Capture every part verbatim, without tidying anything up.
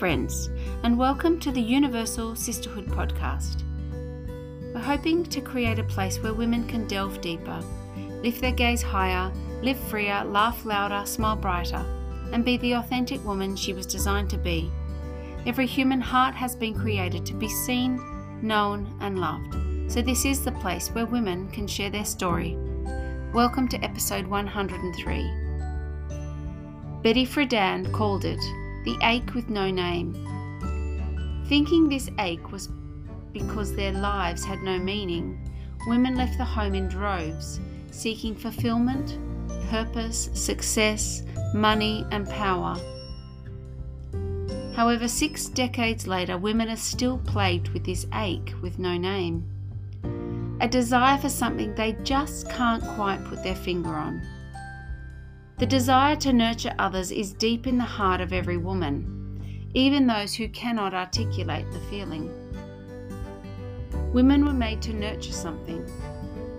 friends, and welcome to the Universal Sisterhood podcast. We're hoping to create a place where women can delve deeper, lift their gaze higher, live freer, laugh louder, smile brighter, and be the authentic woman she was designed to be. Every human heart has been created to be seen, known, and loved, so this is the place where women can share their story. Welcome to episode one hundred and three. Betty Friedan called it the ache with no name. Thinking this ache was because their lives had no meaning, women left the home in droves, seeking fulfillment, purpose, success, money, and power. However, six decades later, women are still plagued with this ache with no name. A desire for something they just can't quite put their finger on. The desire to nurture others is deep in the heart of every woman, even those who cannot articulate the feeling. Women were made to nurture something.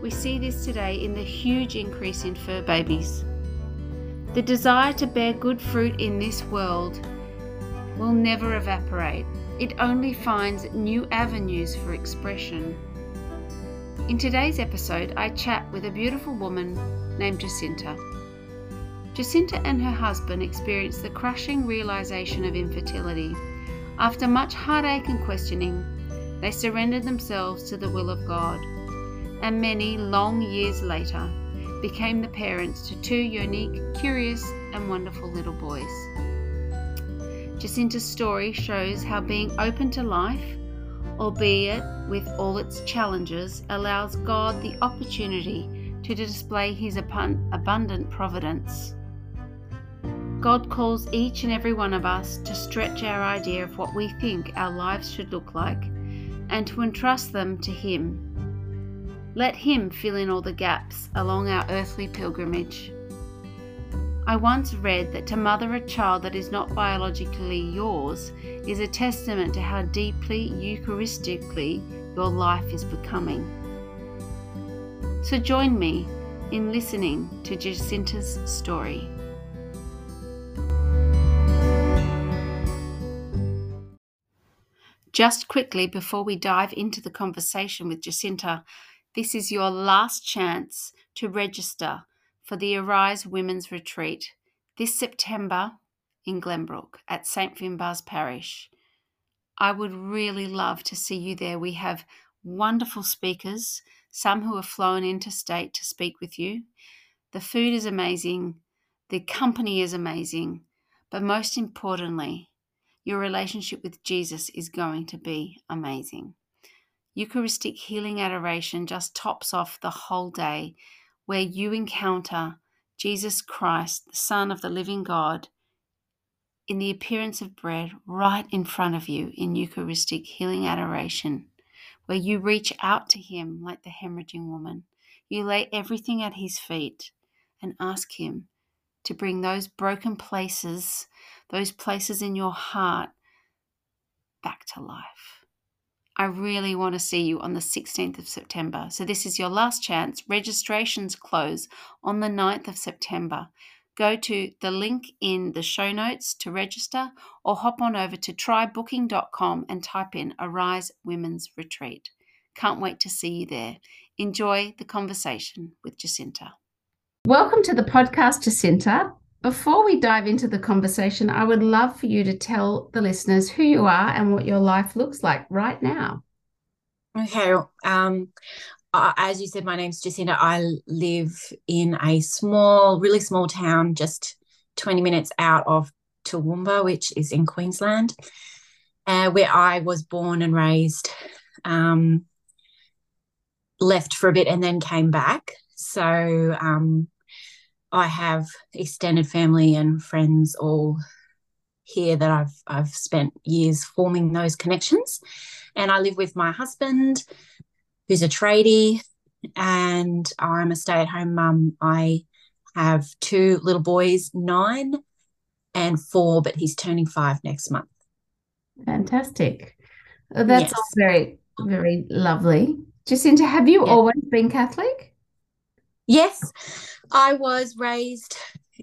We see this today in the huge increase in fur babies. The desire to bear good fruit in this world will never evaporate. It only finds new avenues for expression. In today's episode, I chat with a beautiful woman named Jacinta. Jacinta and her husband experienced the crushing realization of infertility. After much heartache and questioning, they surrendered themselves to the will of God, and many long years later became the parents to two unique, curious, and wonderful little boys. Jacinta's story shows how being open to life, albeit with all its challenges, allows God the opportunity to display his abundant providence. God calls each and every one of us to stretch our idea of what we think our lives should look like and to entrust them to Him. Let Him fill in all the gaps along our earthly pilgrimage. I once read that to mother a child that is not biologically yours is a testament to how deeply Eucharistically your life is becoming. So join me in listening to Jacinta's story. Just quickly before we dive into the conversation with Jacinta, this is your last chance to register for the Arise Women's Retreat this September in Glenbrook at St Finbarr's Parish. I would really love to see you there. We have wonderful speakers, some who have flown interstate to speak with you. The food is amazing, the company is amazing, but most importantly, your relationship with Jesus is going to be amazing. Eucharistic healing adoration just tops off the whole day, where you encounter Jesus Christ, the Son of the living God, in the appearance of bread right in front of you in Eucharistic healing adoration, where you reach out to him like the hemorrhaging woman. You lay everything at his feet and ask him to bring those broken places, those places in your heart, back to life. I really want to see you on the sixteenth of September. So this is your last chance. Registrations close on the ninth of September. Go to the link in the show notes to register, or hop on over to try booking dot com and type in Arise Women's Retreat. Can't wait to see you there. Enjoy the conversation with Jacinta. Welcome to the podcast, Jacinta. Before we dive into the conversation, I would love for you to tell the listeners who you are and what your life looks like right now. Okay. Um, uh, as you said, my name's Jacinta. I live in a small, really small town, just twenty minutes out of Toowoomba, which is in Queensland, uh, where I was born and raised, um, left for a bit and then came back. So um, I have extended family and friends all here that I've I've spent years forming those connections. And I live with my husband, who's a tradie, and I'm a stay-at-home mum. I have two little boys, nine and four, but he's turning five next month. Fantastic. Well, that's yes. all very, very lovely. Jacinta, have you yeah. always been Catholic? Yes, I was raised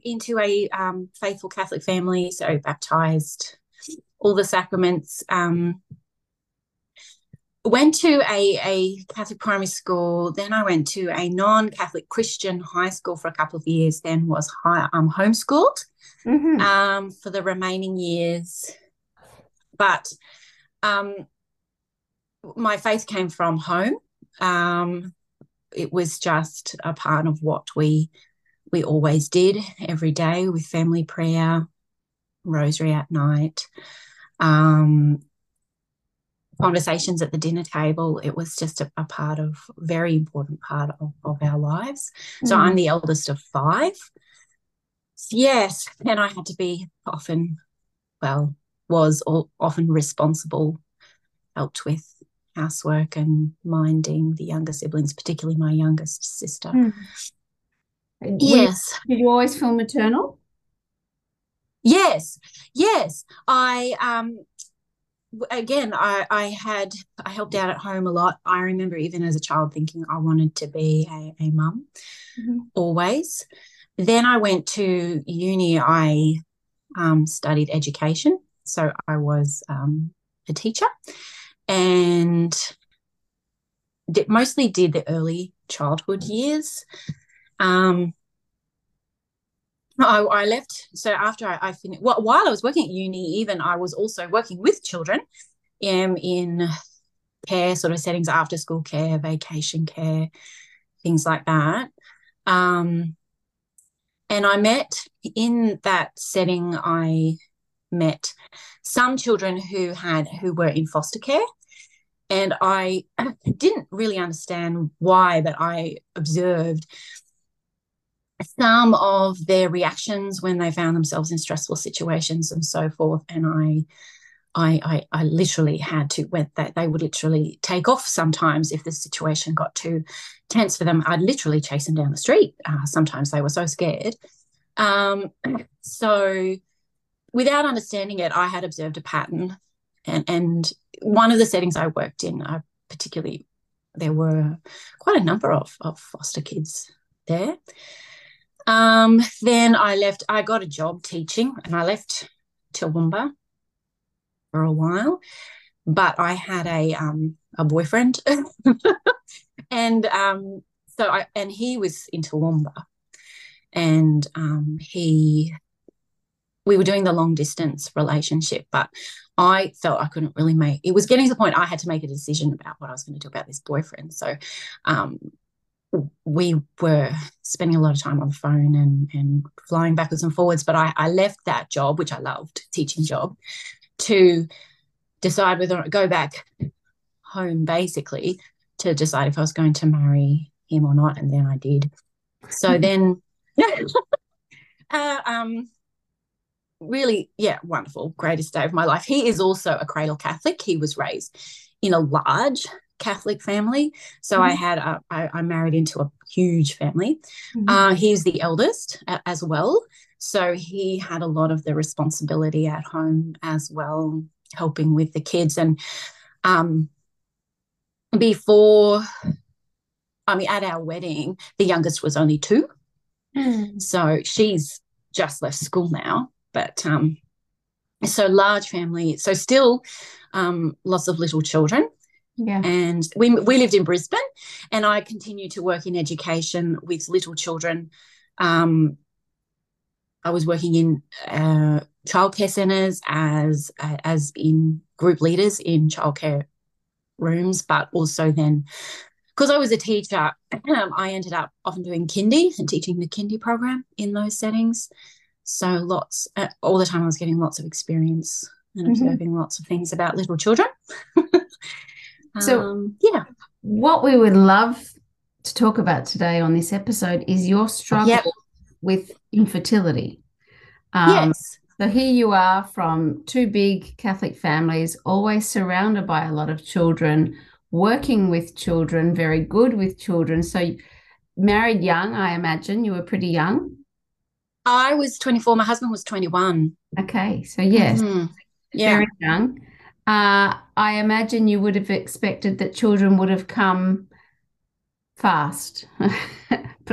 into a um, faithful Catholic family, so baptised all the sacraments. Um, went to a, a Catholic primary school. Then I went to a non-Catholic Christian high school for a couple of years, then was high, um, homeschooled mm-hmm. um, for the remaining years. But um, my faith came from home. Um, it was just a part of what we we always did every day, with family prayer, rosary at night, um, conversations at the dinner table. It was just a, a part of, very important part of, of our lives. Mm. So I'm the eldest of five. Yes, and I had to be often, well, was all, often responsible, helped with housework and minding the younger siblings, particularly my youngest sister. Mm. Yes. Did you always feel maternal? Yes, yes. I, um, again, I, I had, I helped out at home a lot. I remember even as a child thinking I wanted to be a, a mum, mm-hmm. always. Then I went to uni. I um, studied education. So I was um, a teacher and did, mostly did the early childhood years. Um, I, I left. So after I, I finished, well, while I was working at uni, even I was also working with children um, in care sort of settings, after school care, vacation care, things like that. Um, and I met in that setting, I met some children who had who were in foster care. And I didn't really understand why, but I observed some of their reactions when they found themselves in stressful situations and so forth. And I I, I, I literally had to, when they, they would literally take off sometimes if the situation got too tense for them. I'd literally chase them down the street. Uh, sometimes they were so scared. Um, so without understanding it, I had observed a pattern. And, and one of the settings I worked in, I particularly, there were quite a number of, of foster kids there. Um, then I left, I got a job teaching, and I left Toowoomba for a while, but I had a um, a boyfriend and um, so I, and he was in Toowoomba, and um, he, we were doing the long distance relationship, but I felt I couldn't really make, it was getting to the point I had to make a decision about what I was going to do about this boyfriend. So um, we were spending a lot of time on the phone and, and flying backwards and forwards, but I, I left that job, which I loved, teaching job, to decide whether I go back home, basically, to decide if I was going to marry him or not, and then I did. So then, uh, um, really, yeah, wonderful, greatest day of my life. He is also a cradle Catholic. He was raised in a large Catholic family. So mm-hmm. I had a, I, I married into a huge family. Mm-hmm. Uh, he's the eldest uh, as well. So he had a lot of the responsibility at home as well, helping with the kids. And um, before, I mean, at our wedding, the youngest was only two. Mm. So she's just left school now. But um, so large family, so still um, lots of little children. Yeah. And we we lived in Brisbane, and I continued to work in education with little children. Um, I was working in uh, childcare centres as uh, as in group leaders in childcare rooms, but also then, because I was a teacher, um, I ended up often doing kindy and teaching the kindy program in those settings. So lots, uh, all the time I was getting lots of experience and mm-hmm. observing lots of things about little children. so, um, yeah. What we would love to talk about today on this episode is your struggle yep. with infertility. Um, yes. So here you are from two big Catholic families, always surrounded by a lot of children, working with children, very good with children. So married young, I imagine. You were pretty young. I was twenty-four. My husband was twenty-one. Okay, so yes, mm-hmm. yeah. very young. Uh, I imagine you would have expected that children would have come fast,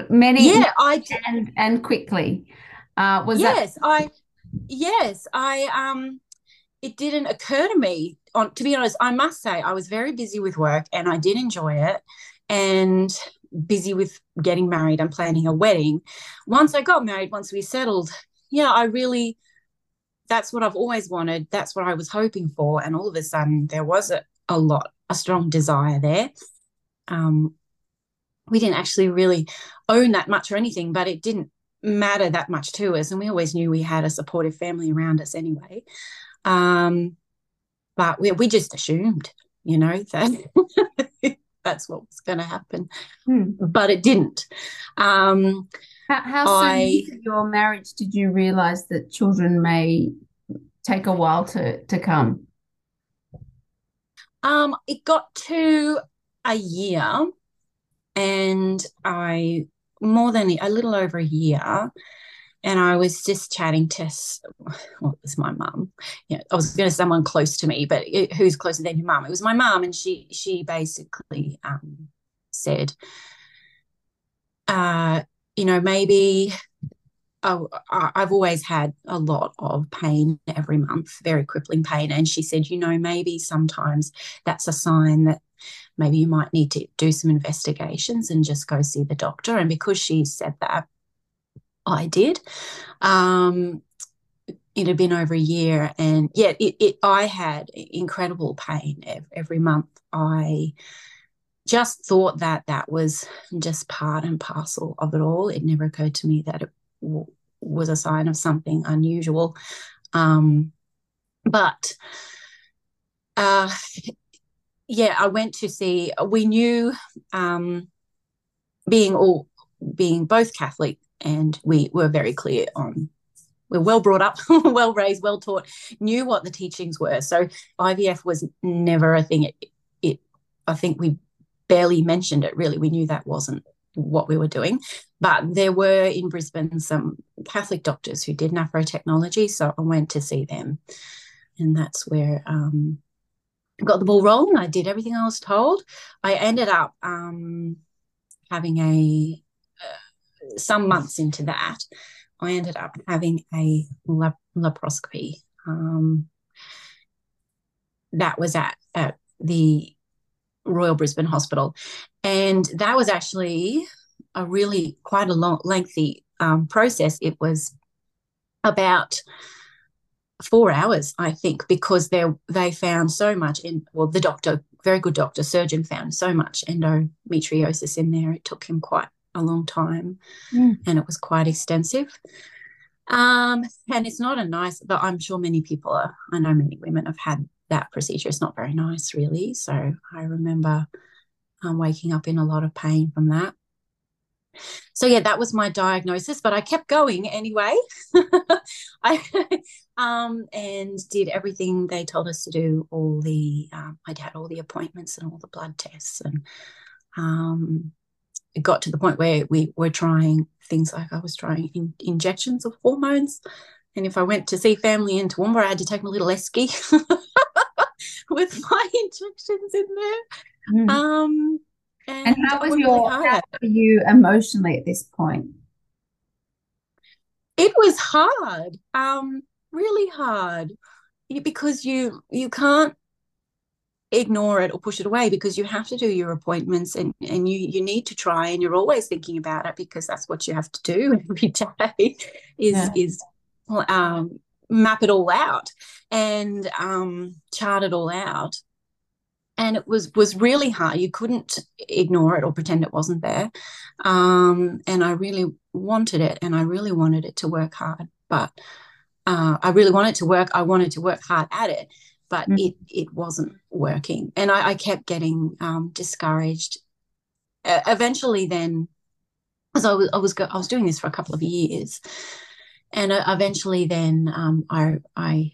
many, yeah, I and, and quickly. Uh, was yes, that- I yes, I um, it didn't occur to me. On, to be honest, I must say I was very busy with work and I did enjoy it, and busy with getting married and planning a wedding. Once I got married, once we settled, yeah, I really, that's what I've always wanted. That's what I was hoping for. And all of a sudden there was a, a lot, a strong desire there. Um, we didn't actually really own that much or anything, but it didn't matter that much to us. And we always knew we had a supportive family around us anyway. Um, but we, we just assumed, you know, that that's what was going to happen, hmm. but it didn't. Um, how how I, soon into your marriage did you realise that children may take a while to, to come? Um, it got to a year, and I more than a little over a year, and I was just chatting to, well, it was my mum. Yeah, I was going to someone close to me, but it, who's closer than your mum? It was my mum, and she she basically um, said, uh, you know, maybe oh, I've always had a lot of pain every month, very crippling pain. And she said, you know, maybe sometimes that's a sign that maybe you might need to do some investigations and just go see the doctor. And because she said that, I did. Um, it had been over a year, and yeah, it, it, I had incredible pain every month. I just thought that that was just part and parcel of it all. It never occurred to me that it w- was a sign of something unusual. Um, but uh, yeah, I went to see, we knew um, being all, being both Catholic, and we were very clear on, we're well brought up, well raised, well taught, knew what the teachings were. So I V F was never a thing. It, it, I think we barely mentioned it, really. We knew that wasn't what we were doing. But there were in Brisbane some Catholic doctors who did NaPro technology, so I went to see them. And that's where um, I got the ball rolling. I did everything I was told. I ended up um, having a... Uh, some months into that, I ended up having a lap- laparoscopy. Um, that was at, at the Royal Brisbane Hospital. And that was actually a really quite a long, lengthy um, process. It was about four hours, I think, because they, they found so much in, well, the doctor, very good doctor, surgeon, found so much endometriosis in there. It took him quite a long time, mm. and it was quite extensive. Um, and it's not a nice, but I'm sure many people are, I know many women have had that procedure. It's not very nice, really. So I remember um, waking up in a lot of pain from that. So yeah, that was my diagnosis, but I kept going anyway. I um, and did everything they told us to do. All the, um, I'd had all the appointments and all the blood tests, and um, it got to the point where we were trying things like I was trying in, injections of hormones. And if I went to see family in Toowoomba, I had to take my little esky with my injections in there. Mm. Um, and, and how was your, really how were you emotionally at this point? It was hard, um, really hard, because you you can't ignore it or push it away, because you have to do your appointments, and, and you you need to try, and you're always thinking about it, because that's what you have to do every day is yeah. is um, map it all out and um, chart it all out. And it was was really hard. You couldn't ignore it or pretend it wasn't there. Um, and I really wanted it, and I really wanted it to work hard. But uh, I really wanted to work. I wanted to work hard at it. But mm. it, it wasn't working. And I, I kept getting um, discouraged. Uh, eventually then, because I was, I, was go- I was doing this for a couple of years, and uh, eventually then um, I, I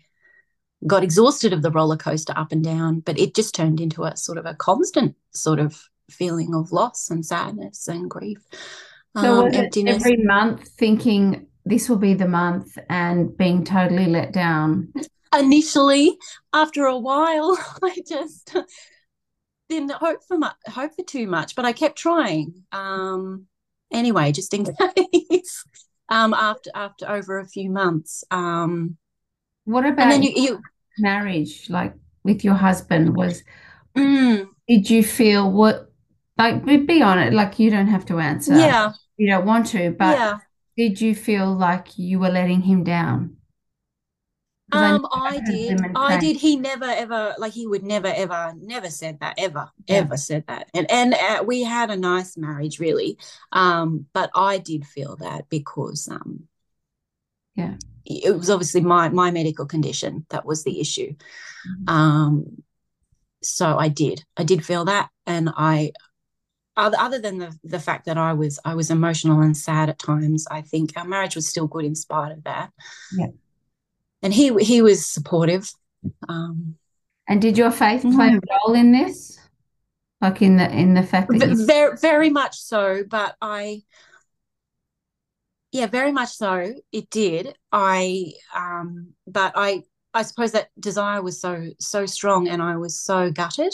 got exhausted of the roller coaster up and down, but it just turned into a sort of a constant sort of feeling of loss and sadness and grief. So um, emptiness. Every month thinking this will be the month and being totally let down. Initially, after a while, I just didn't hope for much, hope for too much, but I kept trying. Um, anyway, just in case. um, after after over a few months. Um, what about? And then you, you marriage, like with your husband, was mm. did you feel what, like, be on it, like you don't have to answer. Yeah. You don't want to, but yeah. did you feel like you were letting him down? Um, I, I did. I did. He never ever, like he would never ever, never said that ever, yeah. ever said that. And and uh, we had a nice marriage, really. Um, but I did feel that because um, yeah, it was obviously my my medical condition that was the issue. Mm-hmm. Um, so I did. I did feel that, and I. Other than the, the fact that I was I was emotional and sad at times, I think our marriage was still good in spite of that. Yeah. And he he was supportive. Um, and did your faith play a role in this, like in the in the fact that you... very very much so? But I, yeah, very much so. It did. I, um, but I I suppose that desire was so so strong, and I was so gutted.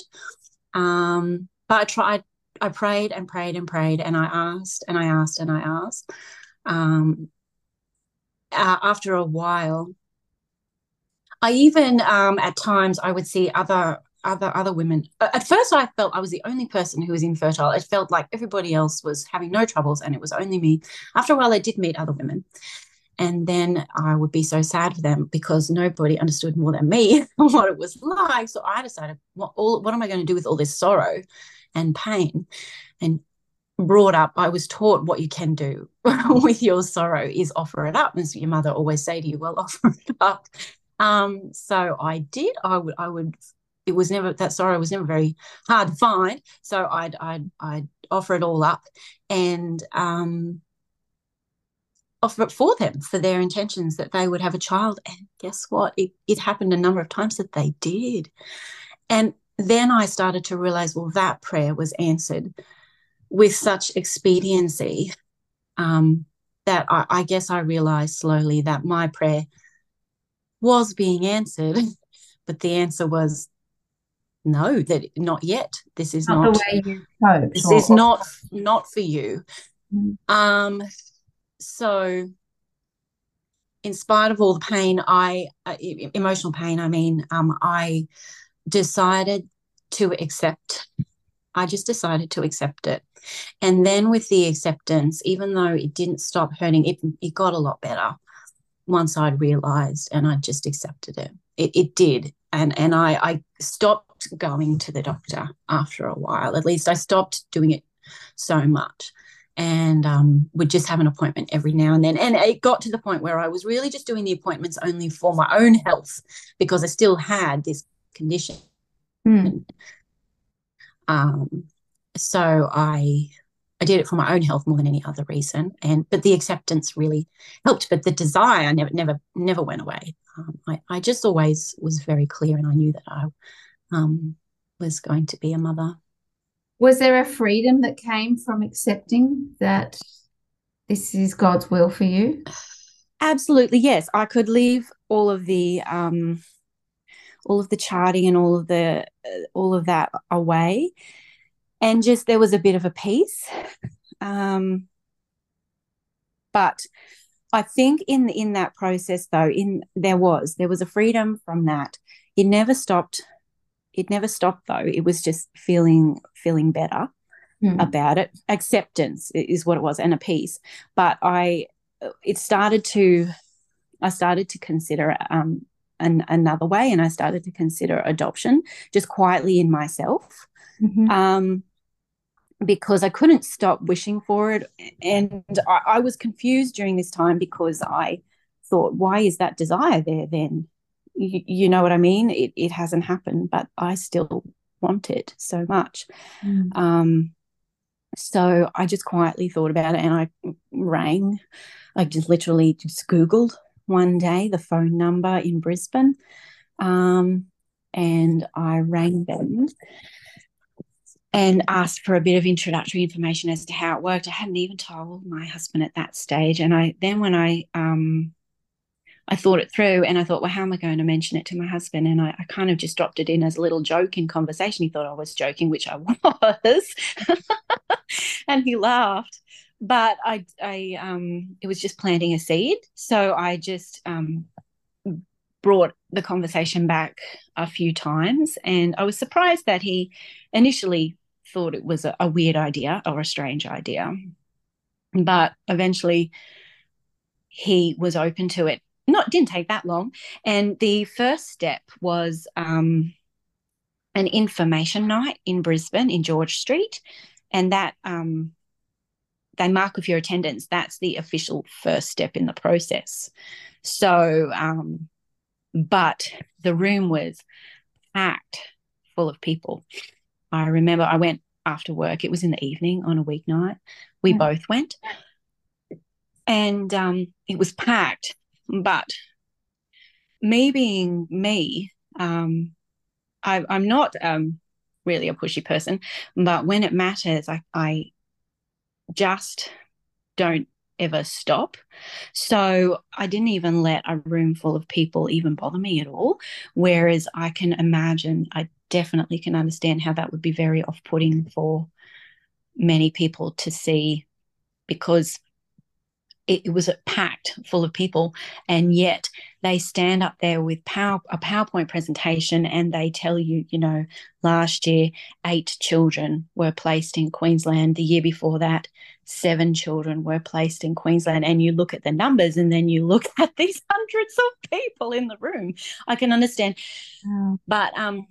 Um, but I tried. I prayed and prayed and prayed, and I asked and I asked and I asked. Um, uh, after a while. I even um, at times I would see other other other women. At first I felt I was the only person who was infertile. It felt like everybody else was having no troubles and it was only me. After a while I did meet other women, and then I would be so sad for them because nobody understood more than me what it was like. So I decided, what, all, what am I going to do with all this sorrow and pain? And brought up, I was taught what you can do with your sorrow is offer it up. And so your mother always say to you, well, offer it up. Um, so I did, I would, I would, it was never, that sorrow was never very hard to find. So I'd, I'd, I'd offer it all up and, um, offer it for them, for their intentions that they would have a child. And guess what? It, it happened a number of times that they did. And then I started to realize, well, that prayer was answered with such expediency, um, that I, I guess I realized slowly that my prayer was being answered, but the answer was no, that not yet. This is not, not the way you hope. This or, is not not for you. Mm-hmm. Um, so, in spite of all the pain, I uh, emotional pain. I mean, um, I decided to accept. I just decided to accept it, and then with the acceptance, even though it didn't stop hurting, it it got a lot better. Once I'd realised and I just accepted it, it, it did. And and I, I stopped going to the doctor after a while. At least I stopped doing it so much, and um, would just have an appointment every now and then. And it got to the point where I was really just doing the appointments only for my own health because I still had this condition. Mm. Um, so I... I did it for my own health more than any other reason, and but the acceptance really helped. But the desire never, never, never went away. Um, I, I just always was very clear, and I knew that I um, was going to be a mother. Was there a freedom that came from accepting that this is God's will for you? Absolutely, yes. I could leave all of the um, all of the charting and all of the uh, all of that away. And just there was a bit of a peace. Um, but I think in in that process, though, in there was, there was a freedom from that. It never stopped. It never stopped, though. It was just feeling feeling better mm. about it. Acceptance is what it was, and a peace. But I, it started to, I started to consider um, an, another way, and I started to consider adoption just quietly in myself. Mm-hmm. Um, because I couldn't stop wishing for it, and I, I was confused during this time because I thought, why is that desire there then? You, you know what I mean? It, it hasn't happened, but I still want it so much. Mm. Um, so I just quietly thought about it, and I rang. I just literally just Googled one day the phone number in Brisbane, um, and I rang them and asked for a bit of introductory information as to how it worked. I hadn't even told my husband at that stage. And I then when I um, I thought it through, and I thought, well, how am I going to mention it to my husband? And I, I kind of just dropped it in as a little joke in conversation. He thought I was joking, which I was, and he laughed. But I, I um, it was just planting a seed. So I just um, brought the conversation back a few times, and I was surprised that he initially thought it was a, a weird idea or a strange idea, but eventually he was open to it. Not didn't take that long. And the first step was um, an information night in Brisbane in George Street, and that um, they mark with your attendance. That's the official first step in the process. So, um, but the room was packed full of people. I remember I went after work. It was in the evening on a weeknight. We mm. both went, and um, it was packed. But me being me, um, I, I'm not um, really a pushy person, but when it matters, I, I just don't ever stop. So I didn't even let a room full of people even bother me at all, whereas I can imagine, I definitely can understand how that would be very off-putting for many people to see, because it was packed full of people, and yet they stand up there with power, a PowerPoint presentation, and they tell you, you know, last year eight children were placed in Queensland. The year before that, seven children were placed in Queensland. And you look at the numbers, and then you look at these hundreds of people in the room. I can understand. Wow. But um,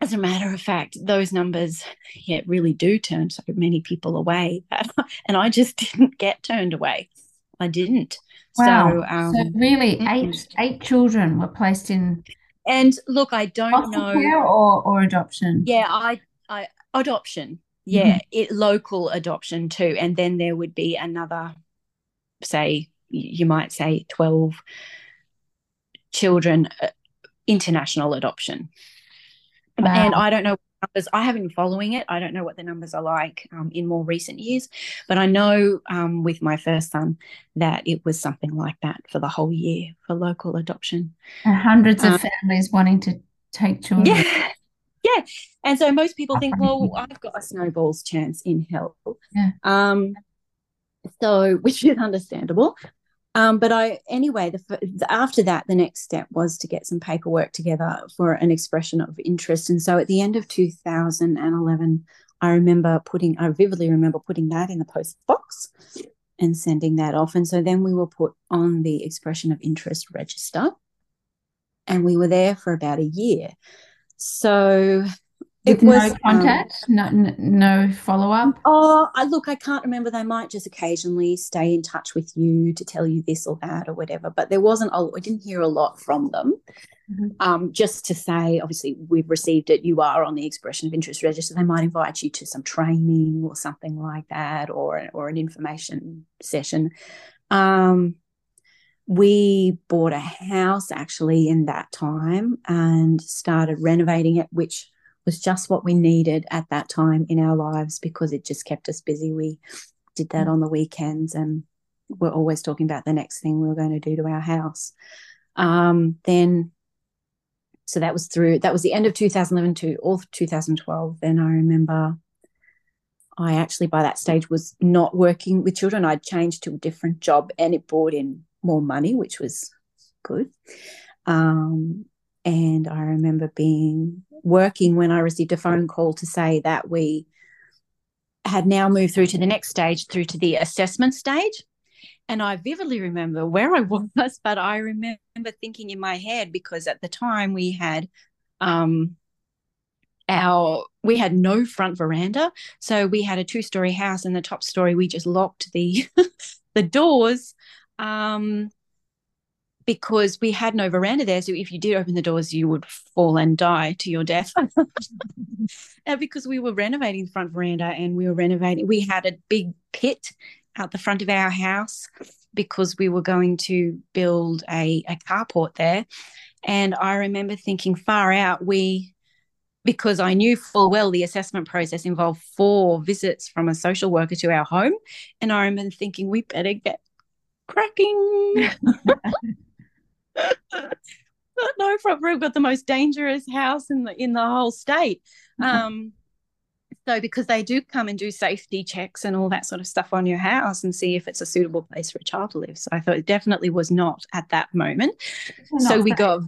as a matter of fact, those numbers yeah, really do turn so many people away. And I just didn't get turned away. I didn't. Wow. So, um, so really eight eight children were placed in. And look, I don't know. Or, or adoption. Yeah, I, I adoption. Yeah, mm-hmm. it, local adoption too. And then there would be another, say, you might say twelve children, uh, international adoption. Wow. And I don't know what numbers. I haven't been following it. I don't know what the numbers are like um, in more recent years, but I know um, with my first son that it was something like that for the whole year for local adoption. And hundreds um, of families wanting to take children. Yeah, yeah. And so most people think, well, I've got a snowball's chance in hell. Yeah. Um. So, which is understandable. Um, but I anyway, the, after that, the next step was to get some paperwork together for an expression of interest. And so at the end of two thousand eleven, I remember putting, I vividly remember putting that in the post box and sending that off. And so then we were put on the expression of interest register, and we were there for about a year. So it was no contact, um, no, no follow-up? Oh, I, look, I can't remember. They might just occasionally stay in touch with you to tell you this or that or whatever, but there wasn't a, I didn't hear a lot from them, mm-hmm. um, just to say, obviously, we've received it, you are on the expression of interest register. They might invite you to some training or something like that, or, or an information session. Um, we bought a house actually in that time and started renovating it, which was just what we needed at that time in our lives because it just kept us busy. We did that on the weekends and we're always talking about the next thing we were going to do to our house. Um, then, so that was through, that was the end of two thousand eleven to all two thousand twelve. Then I remember I actually by that stage was not working with children. I'd changed to a different job and it brought in more money, which was good. Um, and I remember being working when I received a phone call to say that we had now moved through to the next stage, through to the assessment stage. And I vividly remember where I was, but I remember thinking in my head, because at the time we had um, our we had no front veranda, so we had a two-story house, and the top story we just locked the the doors um because we had no veranda there, so if you did open the doors, you would fall and die to your death. And because we were renovating the front veranda and we were renovating, we had a big pit out the front of our house because we were going to build a, a carport there. And I remember thinking far out, we, because I knew full well the assessment process involved four visits from a social worker to our home, and I remember thinking we better get cracking. No problem. We've got the most dangerous house in the in the whole state. Um, So because they do come and do safety checks and all that sort of stuff on your house and see if it's a suitable place for a child to live. So I thought it definitely was not at that moment. So we got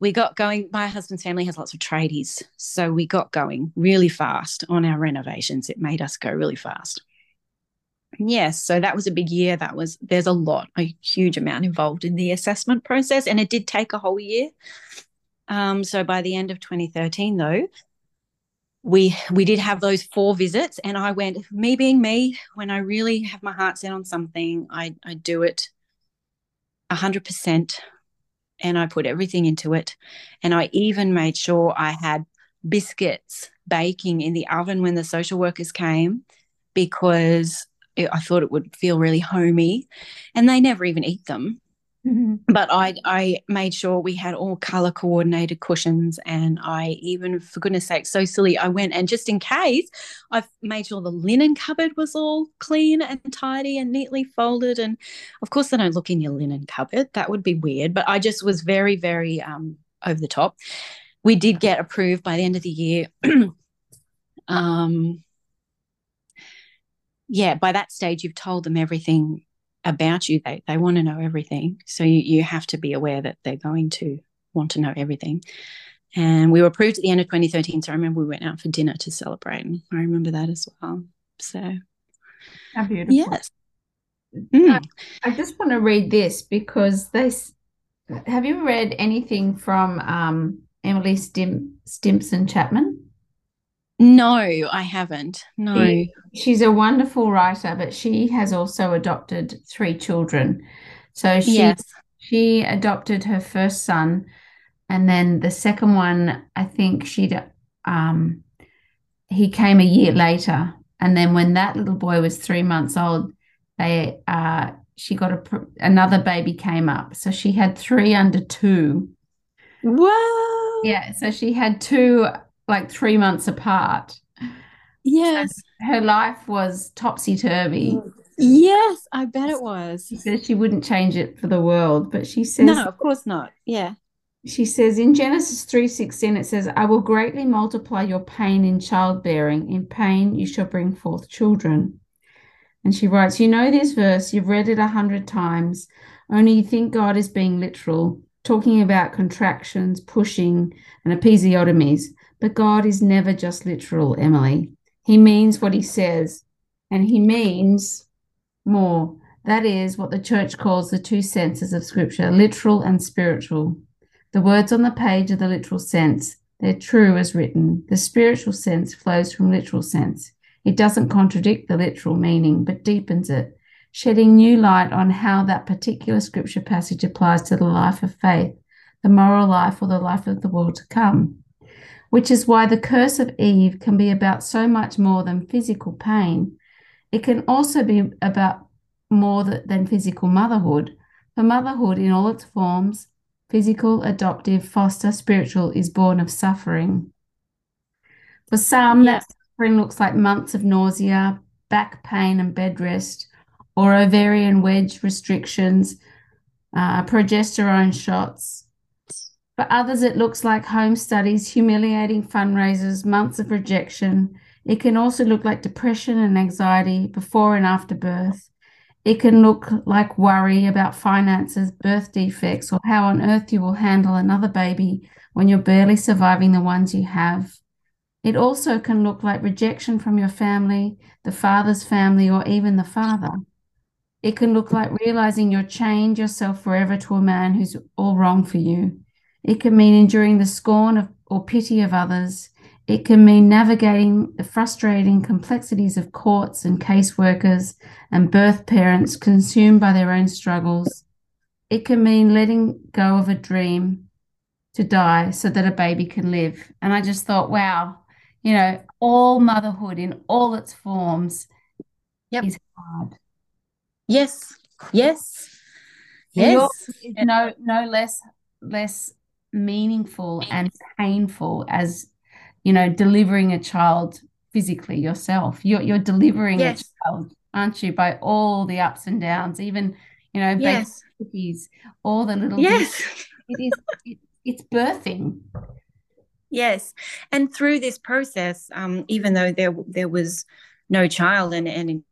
we got going. My husband's family has lots of tradies. So we got going really fast on our renovations. It made us go really fast. Yes, so that was a big year. That was there's a lot, a huge amount involved in the assessment process, and it did take a whole year. Um, so by the end of twenty thirteen, though, we we did have those four visits, and I went, me being me, when I really have my heart set on something, I, I do it one hundred percent, and I put everything into it, and I even made sure I had biscuits baking in the oven when the social workers came, because I thought it would feel really homey, and they never even eat them. Mm-hmm. But I I made sure we had all colour coordinated cushions, and I even, for goodness sake, so silly, I went and just in case, I made sure the linen cupboard was all clean and tidy and neatly folded. And of course they don't look in your linen cupboard. That would be weird. But I just was very, very um, over the top. We did get approved by the end of the year. um. Yeah, by that stage, you've told them everything about you. They they want to know everything. So you, you have to be aware that they're going to want to know everything. And we were approved at the end of twenty thirteen. So I remember we went out for dinner to celebrate. And I remember that as well. So, how beautiful. Yes. Mm. I, I just want to read this, because they have you read anything from um, Emily Stim, Stimson Chapman? No, I haven't. No. She, she's a wonderful writer, but she has also adopted three children. So she yes. she adopted her first son, and then the second one, I think she'd um he came a year later, and then when that little boy was three months old, they uh she got a another baby came up. So she had three under two. Whoa. Yeah, so she had two like three months apart. Yes. So her life was topsy-turvy. Yes, I bet it was. She says she wouldn't change it for the world, but she says... No, of course not, yeah. She says in Genesis three sixteen, it says, I will greatly multiply your pain in childbearing. In pain you shall bring forth children. And she writes, you know this verse, you've read it a hundred times, only you think God is being literal, talking about contractions, pushing, and episiotomies. But God is never just literal, Emily. He means what he says, and he means more. That is what the church calls the two senses of Scripture, literal and spiritual. The words on the page are the literal sense. They're true as written. The spiritual sense flows from literal sense. It doesn't contradict the literal meaning, but deepens it, shedding new light on how that particular Scripture passage applies to the life of faith, the moral life, or the life of the world to come. Which is why the curse of Eve can be about so much more than physical pain. It can also be about more than physical motherhood. For motherhood in all its forms, physical, adoptive, foster, spiritual, is born of suffering. For some, yes. that suffering looks like months of nausea, back pain and bed rest, or ovarian wedge restrictions, uh, progesterone shots. For others, it looks like home studies, humiliating fundraisers, months of rejection. It can also look like depression and anxiety before and after birth. It can look like worry about finances, birth defects, or how on earth you will handle another baby when you're barely surviving the ones you have. It also can look like rejection from your family, the father's family, or even the father. It can look like realizing you're chained yourself forever to a man who's all wrong for you. It can mean enduring the scorn of, or pity of others. It can mean navigating the frustrating complexities of courts and caseworkers and birth parents consumed by their own struggles. It can mean letting go of a dream to die so that a baby can live. And I just thought, wow, you know, all motherhood in all its forms yep. is hard. Yes, yes, yes. It's no, no less less meaningful and painful as, you know, delivering a child physically yourself. You're you're delivering yes. a child, aren't you, by all the ups and downs, even, you know, yes. baked cookies, all the little yes. It is it, it's birthing. Yes. And through this process, um, even though there there was no child, and, and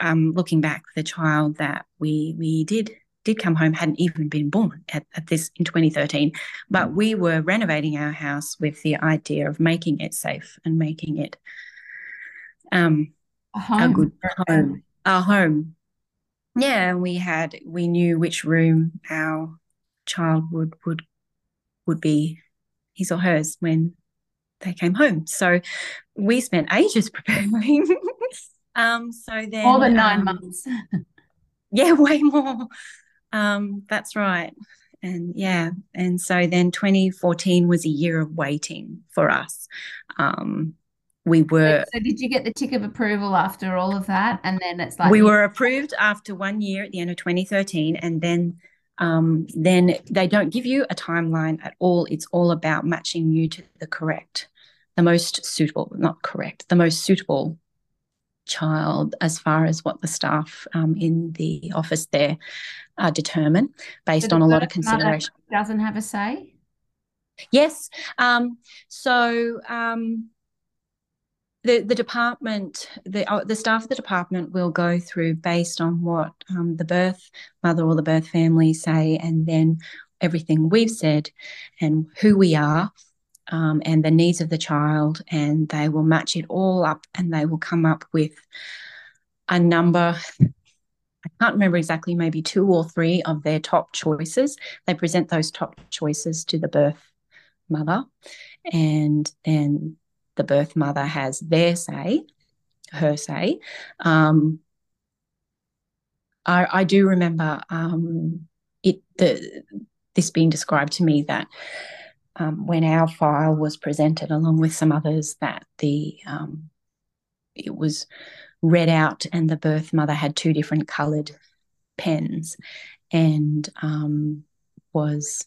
um, looking back, the child that we we did did come home hadn't even been born at, at this in twenty thirteen. But we were renovating our house with the idea of making it safe and making it um, a home. A good home. Our home. Yeah, we had we knew which room our child would would would be his or hers when they came home. So we spent ages preparing. um, so then more than nine um, months. Yeah, way more. Um, that's right. And yeah, and so then twenty fourteen was a year of waiting for us. Um, we were. So did you get the tick of approval after all of that? And then it's like we were approved after one year at the end of twenty thirteen, and then. Um, then they don't give you a timeline at all. It's all about matching you to the correct, the most suitable, not correct, the most suitable child as far as what the staff um, in the office there uh, determine based so on a lot of consideration. Doesn't have a say? Yes. Um, so um, the, the department, the, uh, the staff of the department will go through based on what um, the birth mother or the birth family say, and then everything we've said and who we are um, and the needs of the child, and they will match it all up, and they will come up with a number. I can't remember exactly, maybe two or three of their top choices. They present those top choices to the birth mother, and then the birth mother has their say, her say. Um, I, I do remember um, it. The, this being described to me that um, when our file was presented along with some others, that the um, it was read out, and the birth mother had two different coloured pens, and um, was.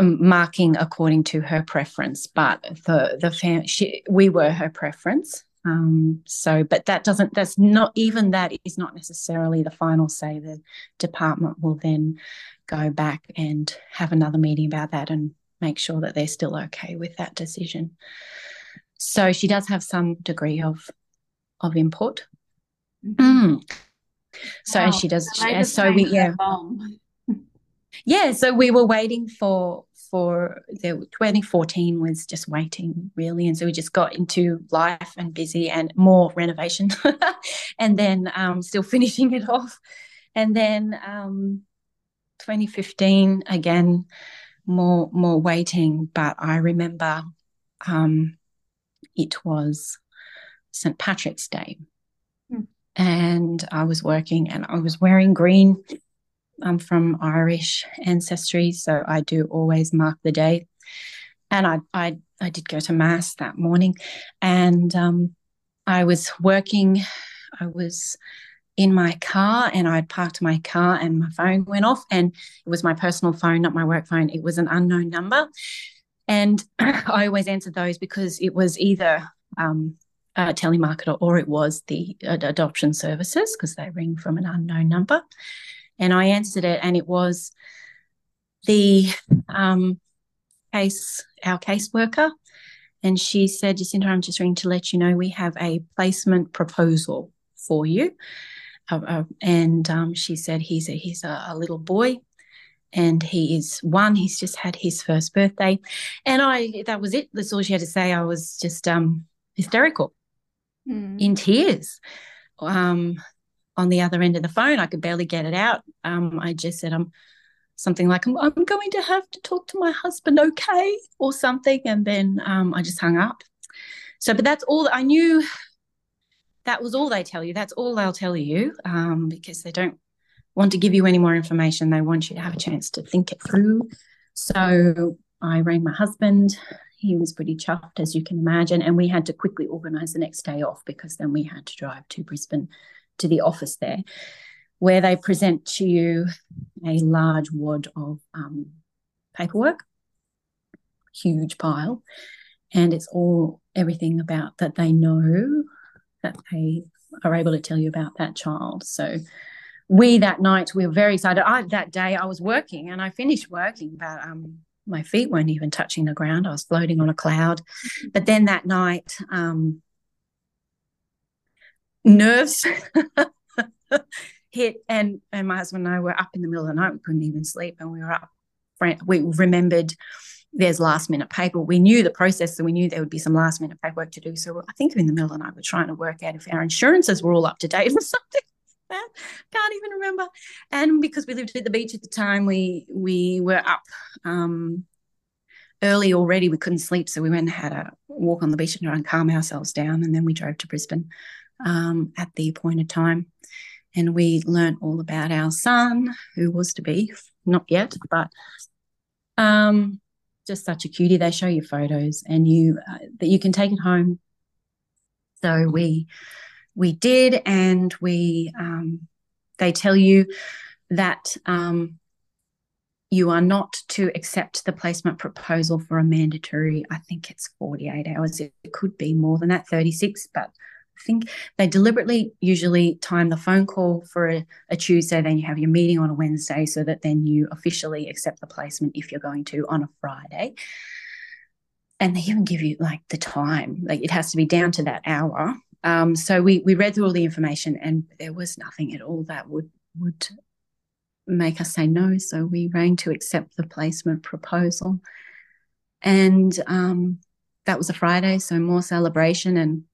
Marking according to her preference, but the the fam- she, we were her preference. Um, so, but that doesn't. That's not even that is not necessarily the final say. The department will then go back and have another meeting about that and make sure that they're still okay with that decision. So she does have some degree of of input. Mm. So wow. And she does. And so we yeah. Yeah, so we were waiting for for the twenty fourteen was just waiting, really, and so we just got into life and busy and more renovation, and then um, still finishing it off, and then um, twenty fifteen again, more more waiting. But I remember um, it was Saint Patrick's Day, hmm. and I was working, and I was wearing green. I'm from Irish ancestry, so I do always mark the day. And I I, I did go to Mass that morning, and um, I was working. I was in my car, and I had parked my car, and my phone went off, and it was my personal phone, not my work phone. It was an unknown number, and I always answered those because it was either um, a telemarketer or it was the ad- adoption services, because they ring from an unknown number. And I answered it, and it was the um, case, our caseworker, and she said, "Jacinta, I'm just ringing to let you know we have a placement proposal for you." Uh, uh, and um, she said, "He's a he's a, a little boy, and he is one. He's just had his first birthday." And I, that was it. That's all she had to say. I was just um, hysterical, mm. in tears. Um, On the other end of the phone, I could barely get it out. Um, I just said, "I'm something like I'm, I'm going to have to talk to my husband, okay?" or something, and then um, I just hung up. So, but that's all I knew. That was all they tell you. That's all they'll tell you um, because they don't want to give you any more information. They want you to have a chance to think it through. So I rang my husband. He was pretty chuffed, as you can imagine, and we had to quickly organise the next day off, because then we had to drive to Brisbane to the office there, where they present to you a large wad of um, paperwork, huge pile, and it's all everything about that they know, that they are able to tell you about that child. So we that night, we were very excited. I, that day I was working, and I finished working, but um, my feet weren't even touching the ground. I was floating on a cloud. But then that night, um, nerves hit, and, and my husband and I were up in the middle of the night. We couldn't even sleep, and we were up. We remembered there's last-minute paper. We knew the process, so we knew there would be some last-minute paperwork to do. So I think in the middle of the night, we're trying to work out if our insurances were all up to date or something. Can't even remember. And because we lived at the beach at the time, we we were up um, early already. We couldn't sleep, so we went and had a walk on the beach and try and calm ourselves down, and then we drove to Brisbane um, at the appointed time. And we learnt all about our son, who was to be, not yet, but um, just such a cutie. They show you photos, and you uh, that you can take it home. So we... We did, and we um, they tell you that um, you are not to accept the placement proposal for a mandatory, I think it's forty-eight hours. It could be more than that, thirty-six, but I think they deliberately usually time the phone call for a, a Tuesday, then you have your meeting on a Wednesday, so that then you officially accept the placement if you're going to on a Friday. And they even give you, like, the time. Like, it has to be down to that hour. Um, so we we read through all the information, and there was nothing at all that would would make us say no. So we rang to accept the placement proposal, and um, that was a Friday. So more celebration, and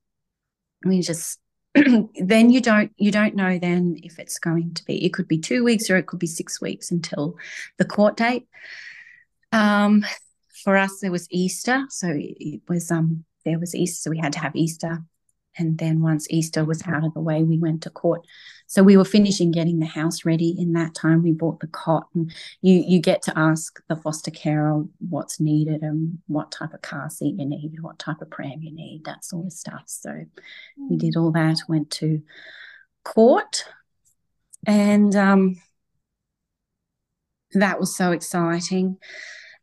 we just then you don't you don't know then if it's going to be. It could be two weeks or it could be six weeks until the court date. Um, for us, there was Easter, so it was um there was Easter, so we had to have Easter. And then once Easter was out of the way, we went to court. So we were finishing getting the house ready. In that time, we bought the cot. And you you get to ask the foster carer what's needed and what type of car seat you need, what type of pram you need, that sort of stuff. So we did all that, went to court. And um, that was so exciting.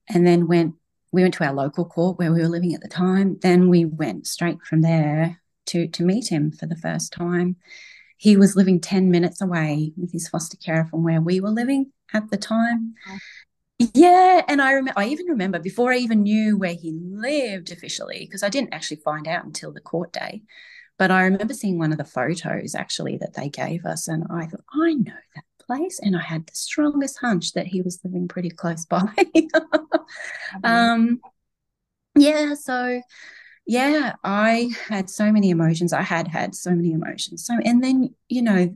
And then went we went to our local court where we were living at the time. Then we went straight from there to to meet him for the first time. He was living ten minutes away with his foster carer from where we were living at the time. Yeah, and I remember I even remember before I even knew where he lived officially, because I didn't actually find out until the court day, but I remember seeing one of the photos actually that they gave us, and I thought, I know that place, and I had the strongest hunch that he was living pretty close by. um, yeah, so... Yeah, I had so many emotions. I had had so many emotions. So, and then, you know,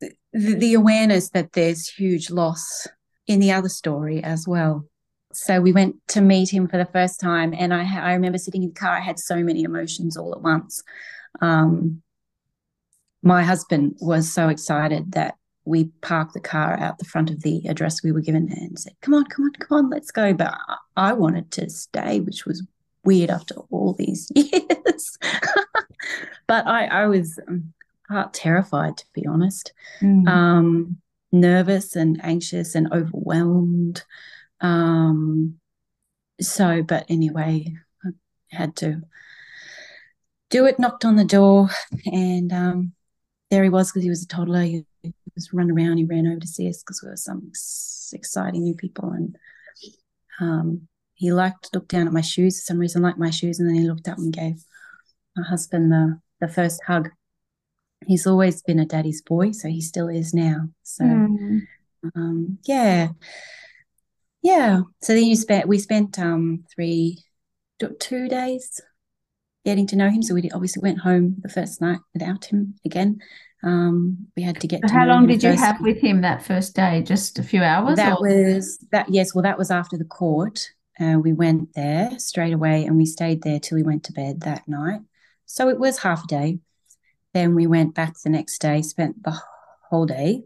the, the awareness that there's huge loss in the other story as well. So we went to meet him for the first time, and I, I remember sitting in the car. I had so many emotions all at once. Um, my husband was so excited that we parked the car out the front of the address we were given and said, come on, come on, come on, let's go. But I wanted to stay, which was weird after all these years. But I, I was part terrified, to be honest, mm. um, nervous and anxious and overwhelmed. Um, so, but anyway, I had to do it, knocked on the door, and um, there he was, because he was a toddler. He, he was running around. He ran over to see us because we were some exciting new people, and um he liked to look down at my shoes for some reason, liked my shoes, and then he looked up and gave my husband the, the first hug. He's always been a daddy's boy, so he still is now. So, mm. um, yeah. Yeah. So then you spent, we spent um, three, two days getting to know him. So we obviously went home the first night without him again. Um, we had to get so to how long did you have with him that first day? Just a few hours? That or? was, that. yes, well, that was after the court. Uh, we went there straight away, and we stayed there till we went to bed that night. So it was half a day. Then we went back the next day, spent the whole day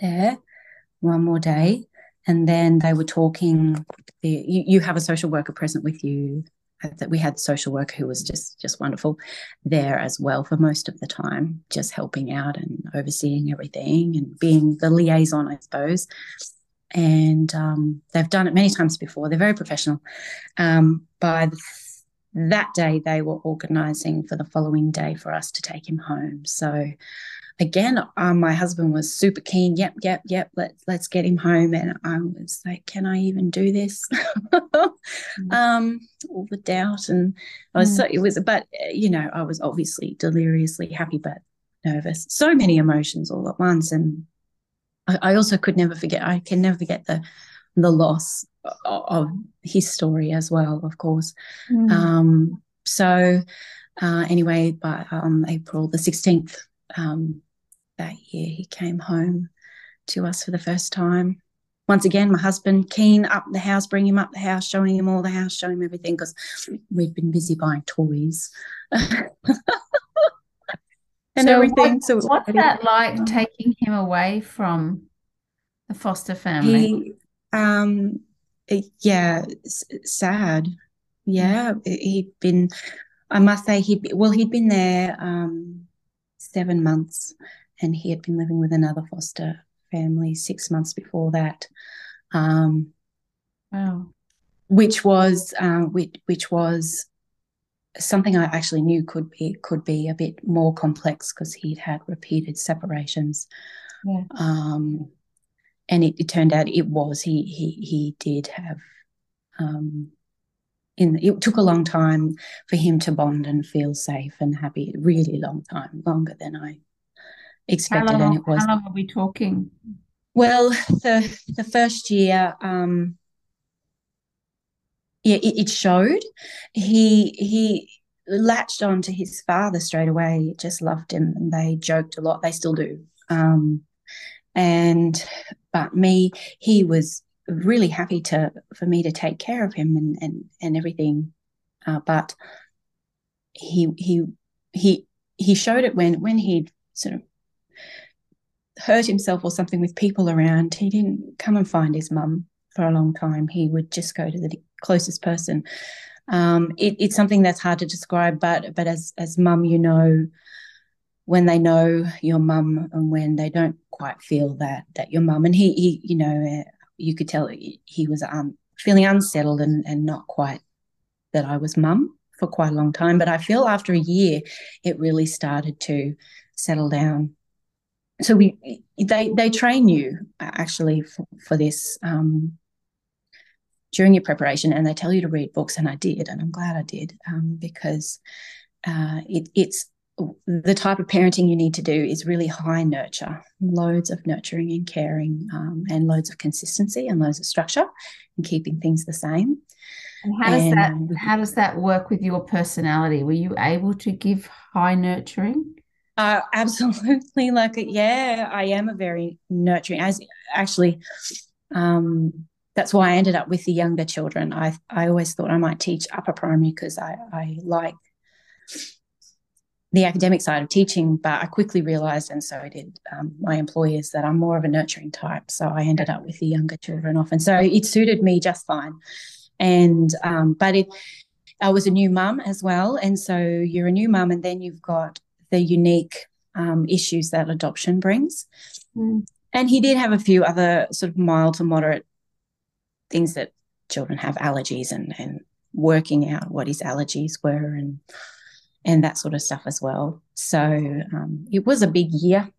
there, one more day. And then they were talking. The, you, you have a social worker present with you. That we had a social worker who was just, just wonderful there as well for most of the time, just helping out and overseeing everything and being the liaison, I suppose. And um, they've done it many times before. They're very professional. Um, by th- that day, they were organising for the following day for us to take him home. So again, um, my husband was super keen. Yep, yep, yep. Let's let's get him home. And I was like, can I even do this? mm. um, all the doubt, and I was mm. so it was. But you know, I was obviously deliriously happy, but nervous. So many emotions all at once, and I, I also could never forget. I can never forget the the loss of, of his story as well, of course. Mm. Um, so uh, anyway, by on um, April the sixteenth. Um, that year he came home to us for the first time. Once again, my husband, keen, up the house, bring him up the house, showing him all the house, showing him everything, because we've been busy buying toys and so everything. What, so what's ready. That like, taking him away from the foster family? He, um, yeah, sad. Yeah, he'd been, I must say, he well, he'd been there um, seven months and he had been living with another foster family six months before that. Um, wow. Which was uh, which, which was something I actually knew could be could be a bit more complex because he'd had repeated separations. Yeah. Um, and it, it turned out it was he he he did have um In, it took a long time for him to bond and feel safe and happy, really long time, longer than I expected. How long, and it was, how long are we talking? Well, the the first year, um, yeah, it, it showed. He he latched on to his father straight away, just loved him, and they joked a lot. They still do. Um, and but me, he was really happy to for me to take care of him and and and everything, uh, but he he he he showed it when when he'd sort of hurt himself or something with people around. He didn't come and find his mum for a long time. He would just go to the closest person. Um, it, it's something that's hard to describe, but but as as mum, you know, when they know your mum and when they don't quite feel that that your mum. And he he you know. Uh, you could tell he was um, feeling unsettled and, and not quite that I was mum for quite a long time. But I feel after a year, it really started to settle down. So we they they train you actually for, for this um, during your preparation, and they tell you to read books, and I did, and I'm glad I did um, because uh, it, it's the type of parenting you need to do is really high nurture, loads of nurturing and caring, um, and loads of consistency and loads of structure and keeping things the same. And how does and, that how does that work with your personality? Were you able to give high nurturing? Uh, absolutely. Like, yeah, I am a very nurturing. As actually, um, that's why I ended up with the younger children. I I always thought I might teach upper primary because I I like the academic side of teaching, but I quickly realised, and so did um, my employers, that I'm more of a nurturing type. So I ended up with the younger children often. So it suited me just fine. And um, but it, I was a new mum as well, and so you're a new mum, and then you've got the unique um, issues that adoption brings. Mm. And he did have a few other sort of mild to moderate things that children have, allergies, and and working out what his allergies were, and. and that sort of stuff as well. So um, it was a big year.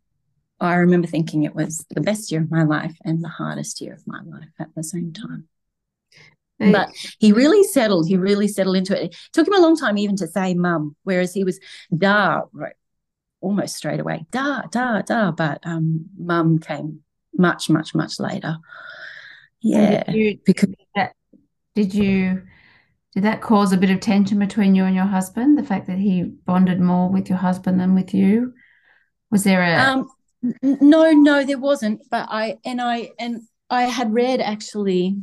I remember thinking it was the best year of my life and the hardest year of my life at the same time. Hey. But he really settled. He really settled into it. It took him a long time even to say mum, whereas he was da, right, almost straight away, da, da, da. But um, mum came much, much, much later. Yeah. Did you, because did, that, did you... Did that cause a bit of tension between you and your husband, the fact that he bonded more with your husband than with you? Was there a um, no, no, there wasn't. But I and I and I had read actually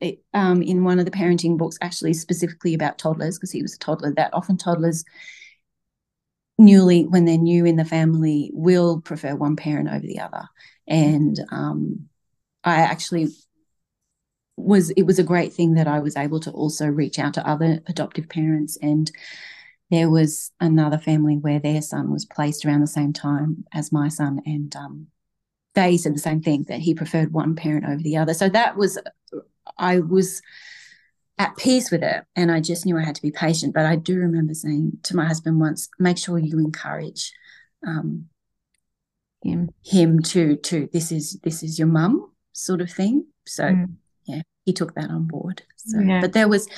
it, um, in one of the parenting books actually specifically about toddlers, because he was a toddler, that often toddlers newly, when they're new in the family, will prefer one parent over the other. And um, I actually... was it was a great thing that I was able to also reach out to other adoptive parents, and there was another family where their son was placed around the same time as my son, and um, they said the same thing, that he preferred one parent over the other. So that was, I was at peace with it, and I just knew I had to be patient. But I do remember saying to my husband once, make sure you encourage um, him him to to this is this is your mum sort of thing. So mm. yeah, he took that on board. So yeah. but there was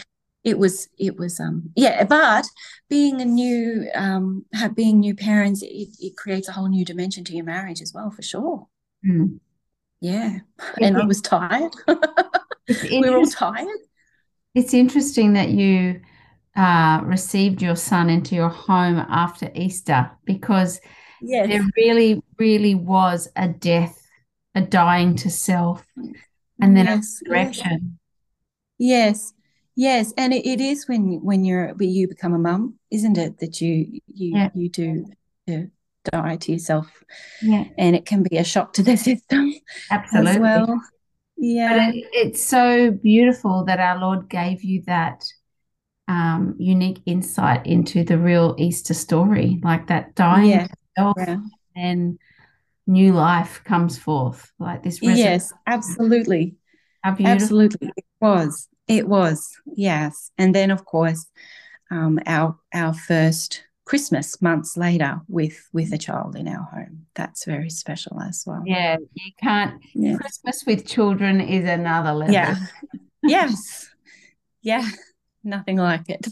it was it was um yeah. But being a new um being new parents, it, it creates a whole new dimension to your marriage as well, for sure. Mm. Yeah, and I was tired. We were all tired. It's interesting that you uh, received your son into your home after Easter, because yes. there really, really was a death, a dying to self, and then yes. a resurrection. Yes, yes, and it, it is when when you're when you become a mum, isn't it? That you you yeah. you do. Yeah. die to yourself, yeah, and it can be a shock to the system. Absolutely. As well. Yeah, but it, it's so beautiful that our Lord gave you that um, unique insight into the real Easter story, like that dying yeah. self yeah. and new life comes forth, like this. Resurrection. Yes, absolutely, absolutely. It was, it was, yes, and then of course, um, our our first. Christmas months later with with a child in our home. That's very special as well. Yeah, you can't yeah. Christmas with children is another level. Yeah. Yes. Yeah. Nothing like it.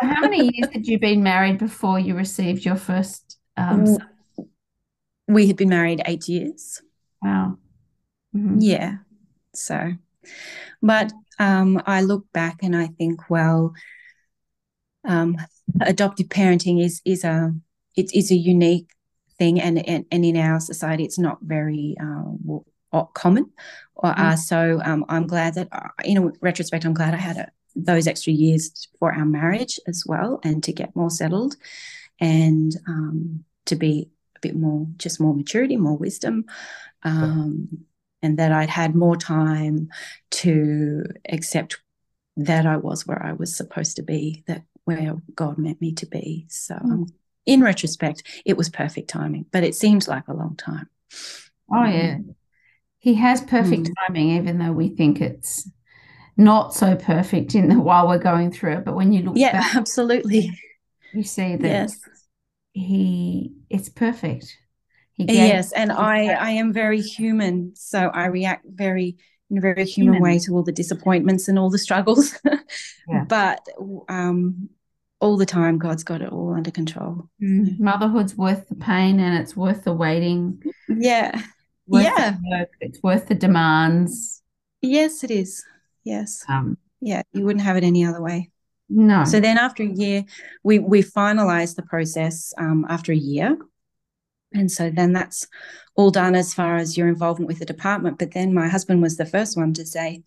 How many years had you been married before you received your first um son? We had been married eight years. Wow. Mm-hmm. Yeah. So but um I look back and I think, well, um adoptive parenting is is a it is a unique thing, and, and and in our society it's not very uh common or mm. uh, so um I'm glad that uh, in retrospect I'm glad I had a, those extra years for our marriage as well, and to get more settled and um to be a bit more, just more maturity, more wisdom, um and that I'd had more time to accept that I was where I was supposed to be, that where God meant me to be. So um, in retrospect, it was perfect timing, but it seems like a long time. Oh, yeah. He has perfect mm. timing, even though we think it's not so perfect in the while we're going through it. But when you look yeah, back. Yeah, absolutely. You see that yes. he, it's perfect. He yes, and I, I am very human, so I react very in a very human, human way to all the disappointments and all the struggles. yeah. But um, all the time God's got it all under control. Mm. Motherhood's worth the pain, and it's worth the waiting. Yeah. Worth yeah. the work. It's worth the demands. Yes, it is. Yes. Um, yeah, you wouldn't have it any other way. No. So then after a year, we, we finalised the process um, after a year. And so then that's all done as far as your involvement with the department. But then my husband was the first one to say,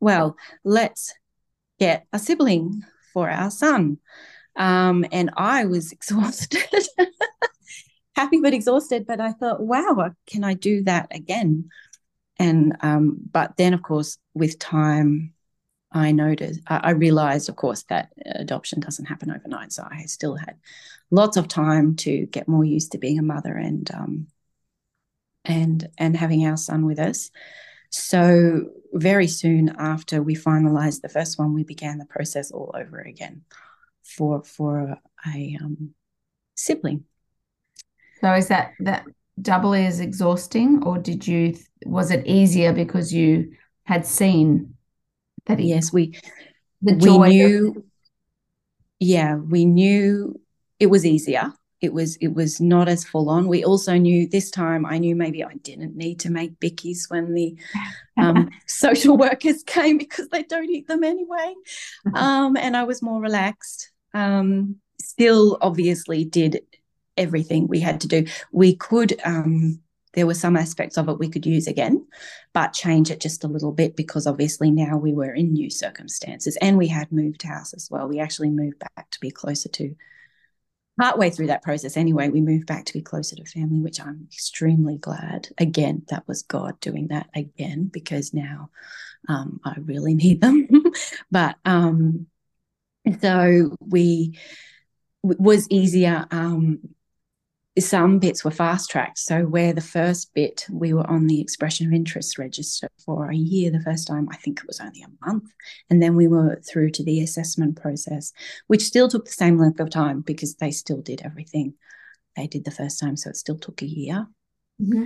well, let's get a sibling for our son. Um, and I was exhausted, happy but exhausted. But I thought, wow, can I do that again? And um, but then, of course, with time, I noticed, I, I realised, of course, that adoption doesn't happen overnight. So I still had lots of time to get more used to being a mother and um, and and having our son with us. So very soon after we finalised the first one, we began the process all over again for for a um, sibling. So is that that doubly as exhausting, or did you was it easier because you had seen that? It, yes, we the joy we knew. Of- yeah, we knew. It was easier. It was it was not as full on. We also knew this time, I knew maybe I didn't need to make bickies when the um, social workers came, because they don't eat them anyway. Um, and I was more relaxed. Um, still obviously did everything we had to do. We could, um, there were some aspects of it we could use again, but change it just a little bit, because obviously now we were in new circumstances, and we had moved house as well. We actually moved back to be closer to partway through that process anyway, we moved back to be closer to family, which I'm extremely glad. Again, that was God doing that again, because now um, I really need them. But um, so we it was easier. Um, some bits were fast-tracked. So where the first bit, we were on the expression of interest register for a year the first time, I think it was only a month, and then we were through to the assessment process, which still took the same length of time, because they still did everything they did the first time, so it still took a year. Mm-hmm.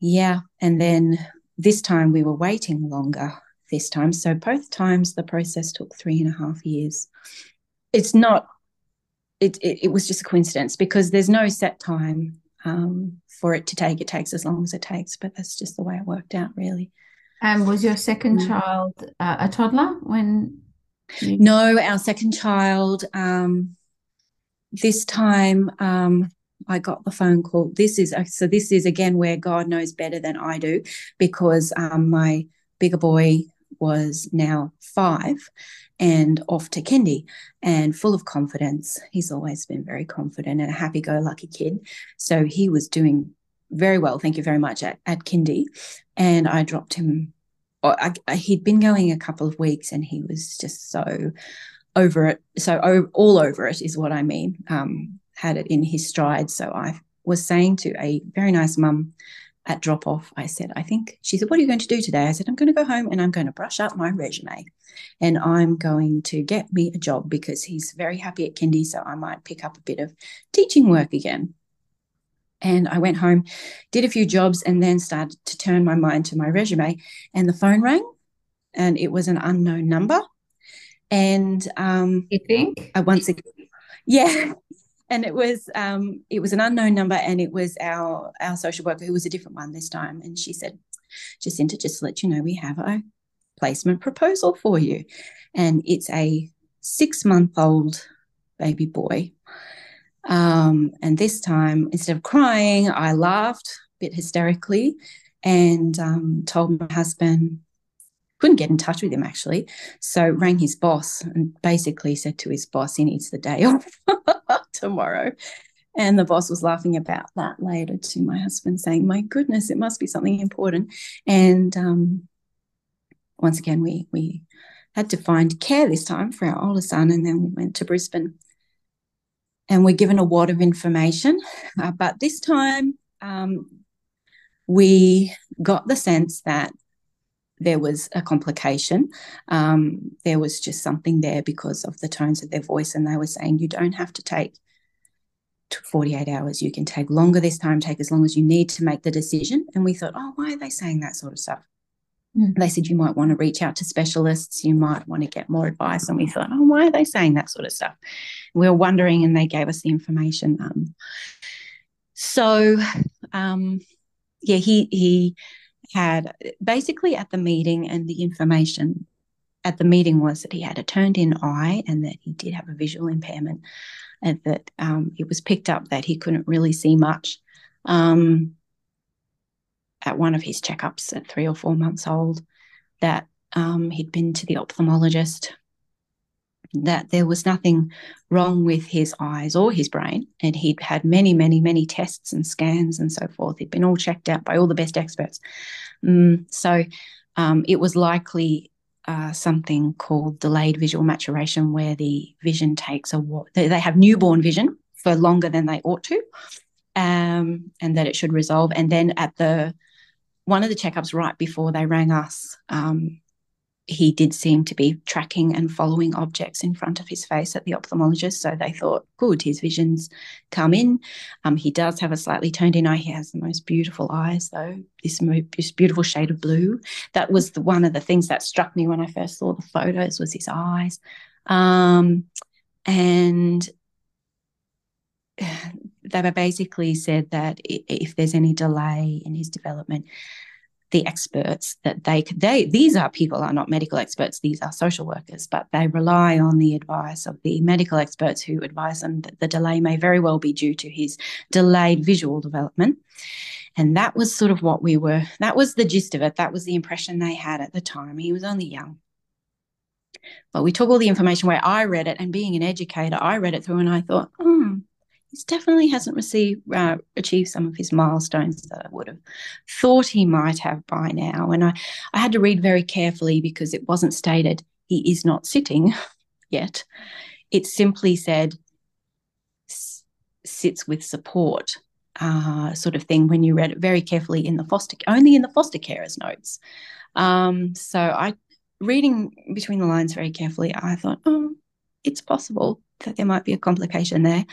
Yeah. And then this time we were waiting longer this time. So both times the process took three and a half years. It's not, it, it, it was just a coincidence because there's no set time um, for it to take. It takes as long as it takes, but that's just the way it worked out really. And um, was your second um, child uh, a toddler when? You... No, our second child, um, this time um, I got the phone call. This is, so this is again where God knows better than I do, because um, my bigger boy was now five and off to kindy and full of confidence. He's always been very confident and a happy-go-lucky kid. So he was doing very well, thank you very much, at, at kindy. And I dropped him. Or I, I, he'd been going a couple of weeks and he was just so over it. So o- all over it is what I mean, um, had it in his stride. So I was saying to a very nice mum at drop-off, I said, I think, she said, what are you going to do today? I said, I'm going to go home and I'm going to brush up my resume and I'm going to get me a job because he's very happy at kindy, so I might pick up a bit of teaching work again. And I went home, did a few jobs, and then started to turn my mind to my resume. And the phone rang, and it was an unknown number. And um, you think I once again, yeah. And it was um, it was an unknown number, and it was our our social worker who was a different one this time. And she said, Jacinta, just to let you know, we have a placement proposal for you, and it's a six month old baby boy. Um, and this time, instead of crying, I laughed a bit hysterically and um, told my husband, couldn't get in touch with him actually, so rang his boss and basically said to his boss, he needs the day off tomorrow. And the boss was laughing about that later to my husband, saying, my goodness, it must be something important. And um, once again, we, we had to find care this time for our older son, and then we went to Brisbane. And we're given a wad of information, uh, but this time um, we got the sense that there was a complication. Um, there was just something there because of the tones of their voice, and they were saying, you don't have to take forty-eight hours. You can take longer this time, take as long as you need to make the decision. And we thought, oh, why are they saying that sort of stuff? Mm. They said, you might want to reach out to specialists, you might want to get more advice. And we thought, oh, why are they saying that sort of stuff? We were wondering, and they gave us the information. Um, so, um, yeah, he he had basically at the meeting, and the information at the meeting was that he had a turned-in eye and that he did have a visual impairment, and that um, it was picked up that he couldn't really see much. Um at one of his checkups at three or four months old, that um, he'd been to the ophthalmologist, that there was nothing wrong with his eyes or his brain, and he'd had many, many, many tests and scans and so forth. He'd been all checked out by all the best experts. Um, so um, it was likely uh, something called delayed visual maturation, where the vision takes a while. They have newborn vision for longer than they ought to, um, and that it should resolve. And then at the one of the checkups right before they rang us, um, he did seem to be tracking and following objects in front of his face at the ophthalmologist. So they thought, good, his vision's come in. Um, he does have a slightly turned-in eye. He has the most beautiful eyes, though, this, mo- this beautiful shade of blue. That was the, one of the things that struck me when I first saw the photos, was his eyes. Um, and they basically said that if there's any delay in his development, the experts that they could, they, these are people are not medical experts, these are social workers, but they rely on the advice of the medical experts who advise them that the delay may very well be due to his delayed visual development. And that was sort of what we were, that was the gist of it. That was the impression they had at the time. He was only young. But we took all the information where I read it, and being an educator, I read it through and I thought, hmm, he definitely hasn't received, uh, achieved some of his milestones that I would have thought he might have by now. And I, I had to read very carefully because it wasn't stated he is not sitting yet. It simply said s- sits with support uh, sort of thing when you read it very carefully in the foster, only in the foster carer's notes. Um, so I, reading between the lines very carefully, I thought, oh, it's possible that there might be a complication there.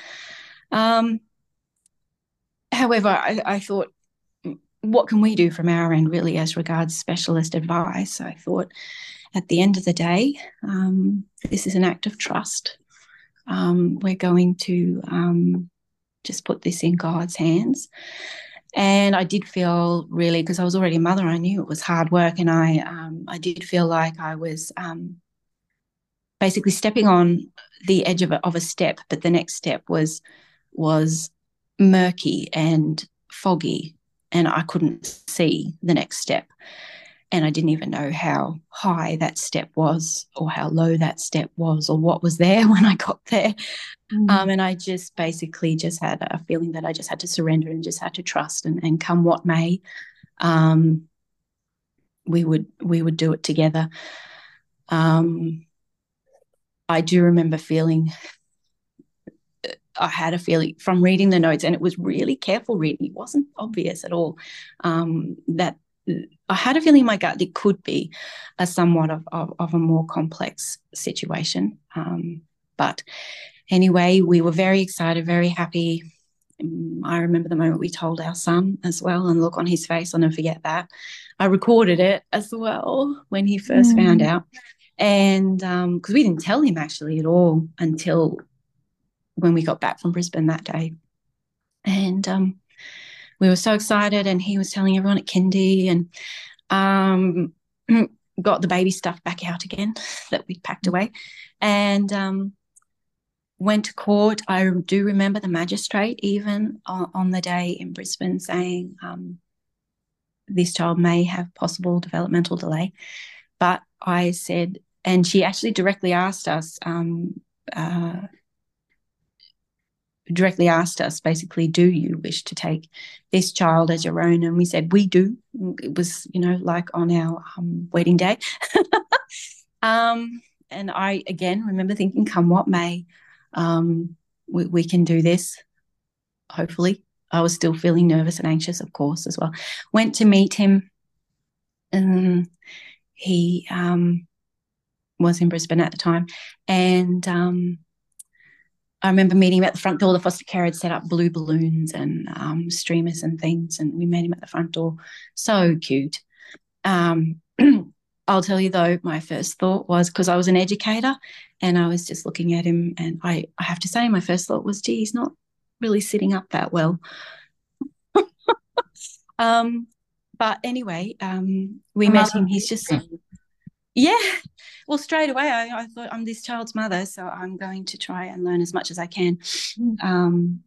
Um, however, I, I thought what can we do from our end really as regards specialist advice? So I thought at the end of the day, um, this is an act of trust. Um, we're going to um, just put this in God's hands. And I did feel really, because I was already a mother, I knew it was hard work, and I um, I did feel like I was um, basically stepping on the edge of a, of a step, but the next step was was murky and foggy, and I couldn't see the next step, and I didn't even know how high that step was or how low that step was or what was there when I got there. Mm. Um, and I just basically just had a feeling that I just had to surrender and just had to trust, and, and come what may, um, we would we would do it together. Um, I do remember feeling, I had a feeling from reading the notes, and it was really careful reading. It wasn't obvious at all, um, that I had a feeling in my gut that it could be a somewhat of, of, of a more complex situation. Um, but anyway, we were very excited, very happy. I remember the moment we told our son as well, and look on his face, I'll never forget that. I recorded it as well when he first mm. found out. And um, because we didn't tell him actually at all until when we got back from Brisbane that day. And um, we were so excited, and he was telling everyone at kindy, and um, got the baby stuff back out again that we'd packed away, and um, went to court. I do remember the magistrate even on, on the day in Brisbane saying, um, this child may have possible developmental delay. But I said, and she actually directly asked us, um, uh, directly asked us basically, do you wish to take this child as your own? And we said, we do. It was, you know, like on our um, wedding day. um, and I, again, remember thinking, come what may, um, we, we can do this, hopefully. I was still feeling nervous and anxious, of course, as well. Went to meet him. Um, He um, was in Brisbane at the time, and um, I remember meeting him at the front door. The foster care had set up blue balloons and um, streamers and things, and we met him at the front door. So cute. Um, I'll tell you, though, my first thought was, because I was an educator and I was just looking at him, and I, I have to say my first thought was, gee, he's not really sitting up that well. um But anyway, um, we I'm met him. He's just, yeah, well, straight away I, I thought, I'm this child's mother, so I'm going to try and learn as much as I can. Mm. Um,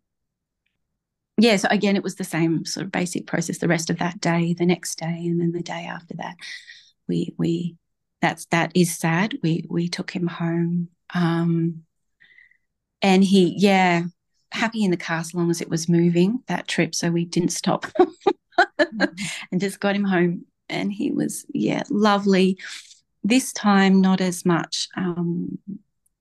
yeah, so again, it was the same sort of basic process the rest of that day, the next day, and then the day after that. We, we that's, that is sad. We, we took him home, um, and he, yeah, happy in the car so long as it was moving, that trip, so we didn't stop. And just got him home, and he was, yeah, lovely. This time not as much um,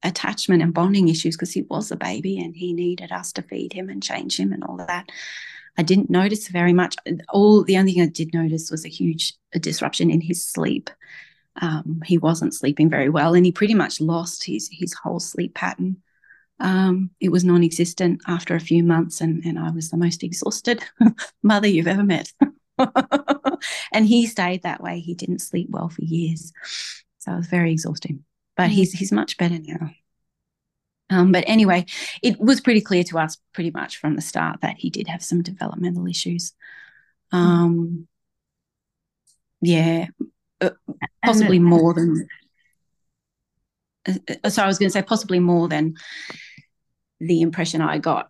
attachment and bonding issues, because he was a baby and he needed us to feed him and change him and all of that. I didn't notice very much. All the only thing I did notice was a huge disruption in his sleep. Um, he wasn't sleeping very well, and he pretty much lost his, his whole sleep pattern. Um, it was non-existent after a few months, and, and I was the most exhausted mother you've ever met. And he stayed that way. He didn't sleep well for years, so it was very exhausting. But he's he's much better now. Um, but anyway, it was pretty clear to us pretty much from the start that he did have some developmental issues. Um, yeah, uh, possibly more than... So I was going to say possibly more than... the impression I got,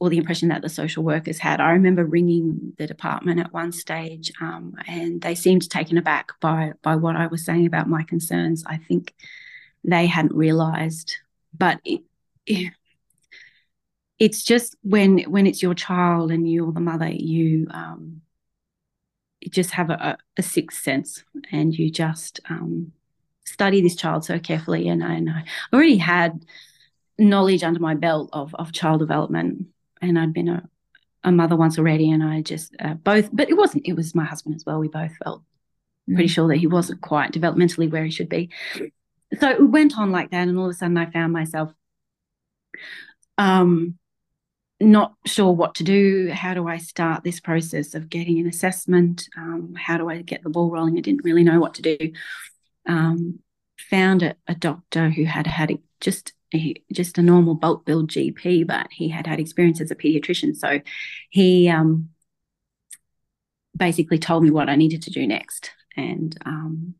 or the impression that the social workers had. I remember ringing the department at one stage, um, and they seemed taken aback by by what I was saying about my concerns. I think they hadn't realised. But it, it, it's just when when it's your child and you're the mother, you, um, you just have a, a sixth sense, and you just um, study this child so carefully. And I, and I already had knowledge under my belt of of child development, and I'd been a, a mother once already, and I just uh, both but it wasn't it was my husband as well. We both felt mm. pretty sure that he wasn't quite developmentally where he should be. So it went on like that, and all of a sudden I found myself um not sure what to do. How do I start this process of getting an assessment? Um, how do I get the ball rolling? I didn't really know what to do. Um, found a, a doctor who had had a, just a, just a normal bulk build G P, but he had had experience as a paediatrician. So he um, basically told me what I needed to do next. And um,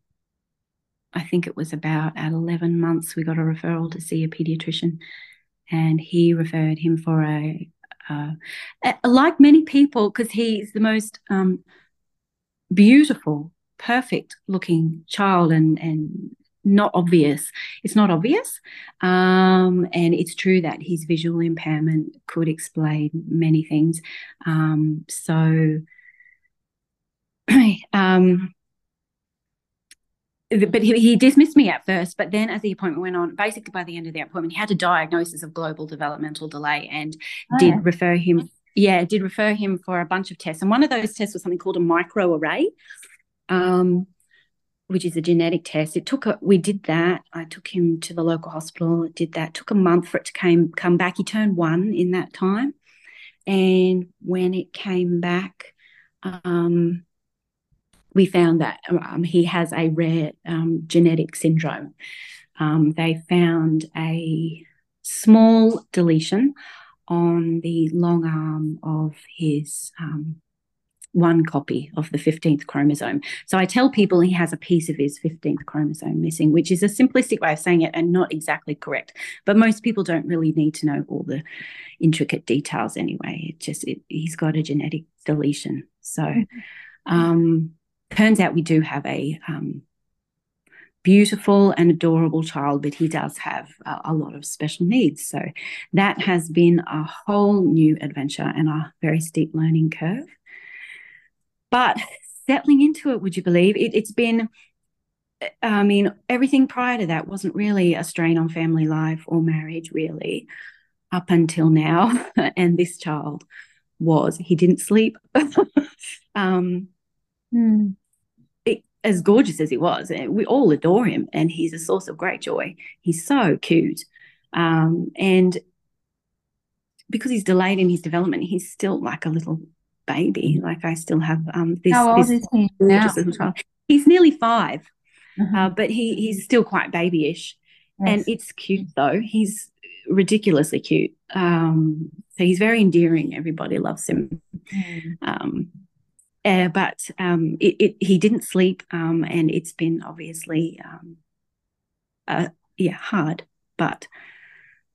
I think it was about at eleven months we got a referral to see a paediatrician. And he referred him for a, uh, like many people, because he's the most um, beautiful, perfect-looking child and, and not obvious. It's not obvious. Um, and it's true that his visual impairment could explain many things. Um, so, um But he, he dismissed me at first, but then as the appointment went on, basically by the end of the appointment, he had a diagnosis of global developmental delay and oh, did yeah. refer him, yeah, did refer him for a bunch of tests. And one of those tests was something called a microarray, um, which is a genetic test. It took a, we did that. I took him to the local hospital, did that. It took a month for it to came, come back. He turned one in that time. And when it came back, um, we found that um, he has a rare um, genetic syndrome. Um, they found a small deletion on the long arm of his um, one copy of the fifteenth chromosome. So I tell people he has a piece of his fifteenth chromosome missing, which is a simplistic way of saying it and not exactly correct. But most people don't really need to know all the intricate details anyway. It just it, he's got a genetic deletion. So um turns out we do have a um, beautiful and adorable child, but he does have a, a lot of special needs. So that has been a whole new adventure and a very steep learning curve. But settling into it, would you believe, it, it's been, I mean, everything prior to that wasn't really a strain on family life or marriage really up until now. And this child was, he didn't sleep. um Mm. It, as gorgeous as he was, we all adore him and he's a source of great joy. He's so cute, um, and because he's delayed in his development, he's still like a little baby. Like I still have um, this, How old this is he gorgeous now? Little child. He's nearly five, mm-hmm. uh, but he, he's still quite babyish, yes. And it's cute though. He's ridiculously cute, um, so he's very endearing. Everybody loves him. Mm. Um, Uh, but um, it, it, he didn't sleep, um, and it's been obviously, um, uh, yeah, hard, but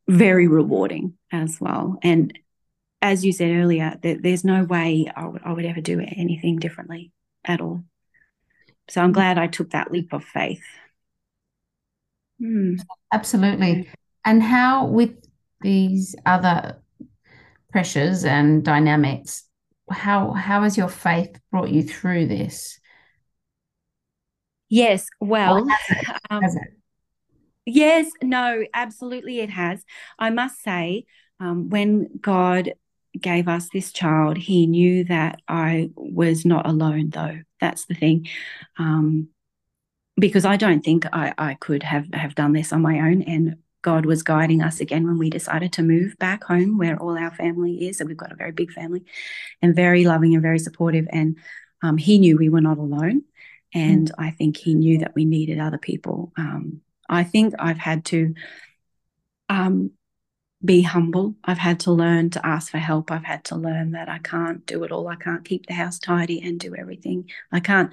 very rewarding as well. And as you said earlier, there, there's no way I would, I would ever do anything differently at all. So I'm glad I took that leap of faith. Mm. Absolutely. And how, with these other pressures and dynamics, How how has your faith brought you through this? Yes, well, has it? Um, has it? Yes, no, absolutely it has. I must say, um, when God gave us this child, he knew that I was not alone, though. That's the thing, um, because I don't think I, I could have, have done this on my own, and God was guiding us again when we decided to move back home where all our family is. And we've got a very big family and very loving and very supportive. And um, he knew we were not alone. And mm. I think he knew that we needed other people. Um, I think I've had to um, be humble. I've had to learn to ask for help. I've had to learn that I can't do it all. I can't keep the house tidy and do everything. I can't.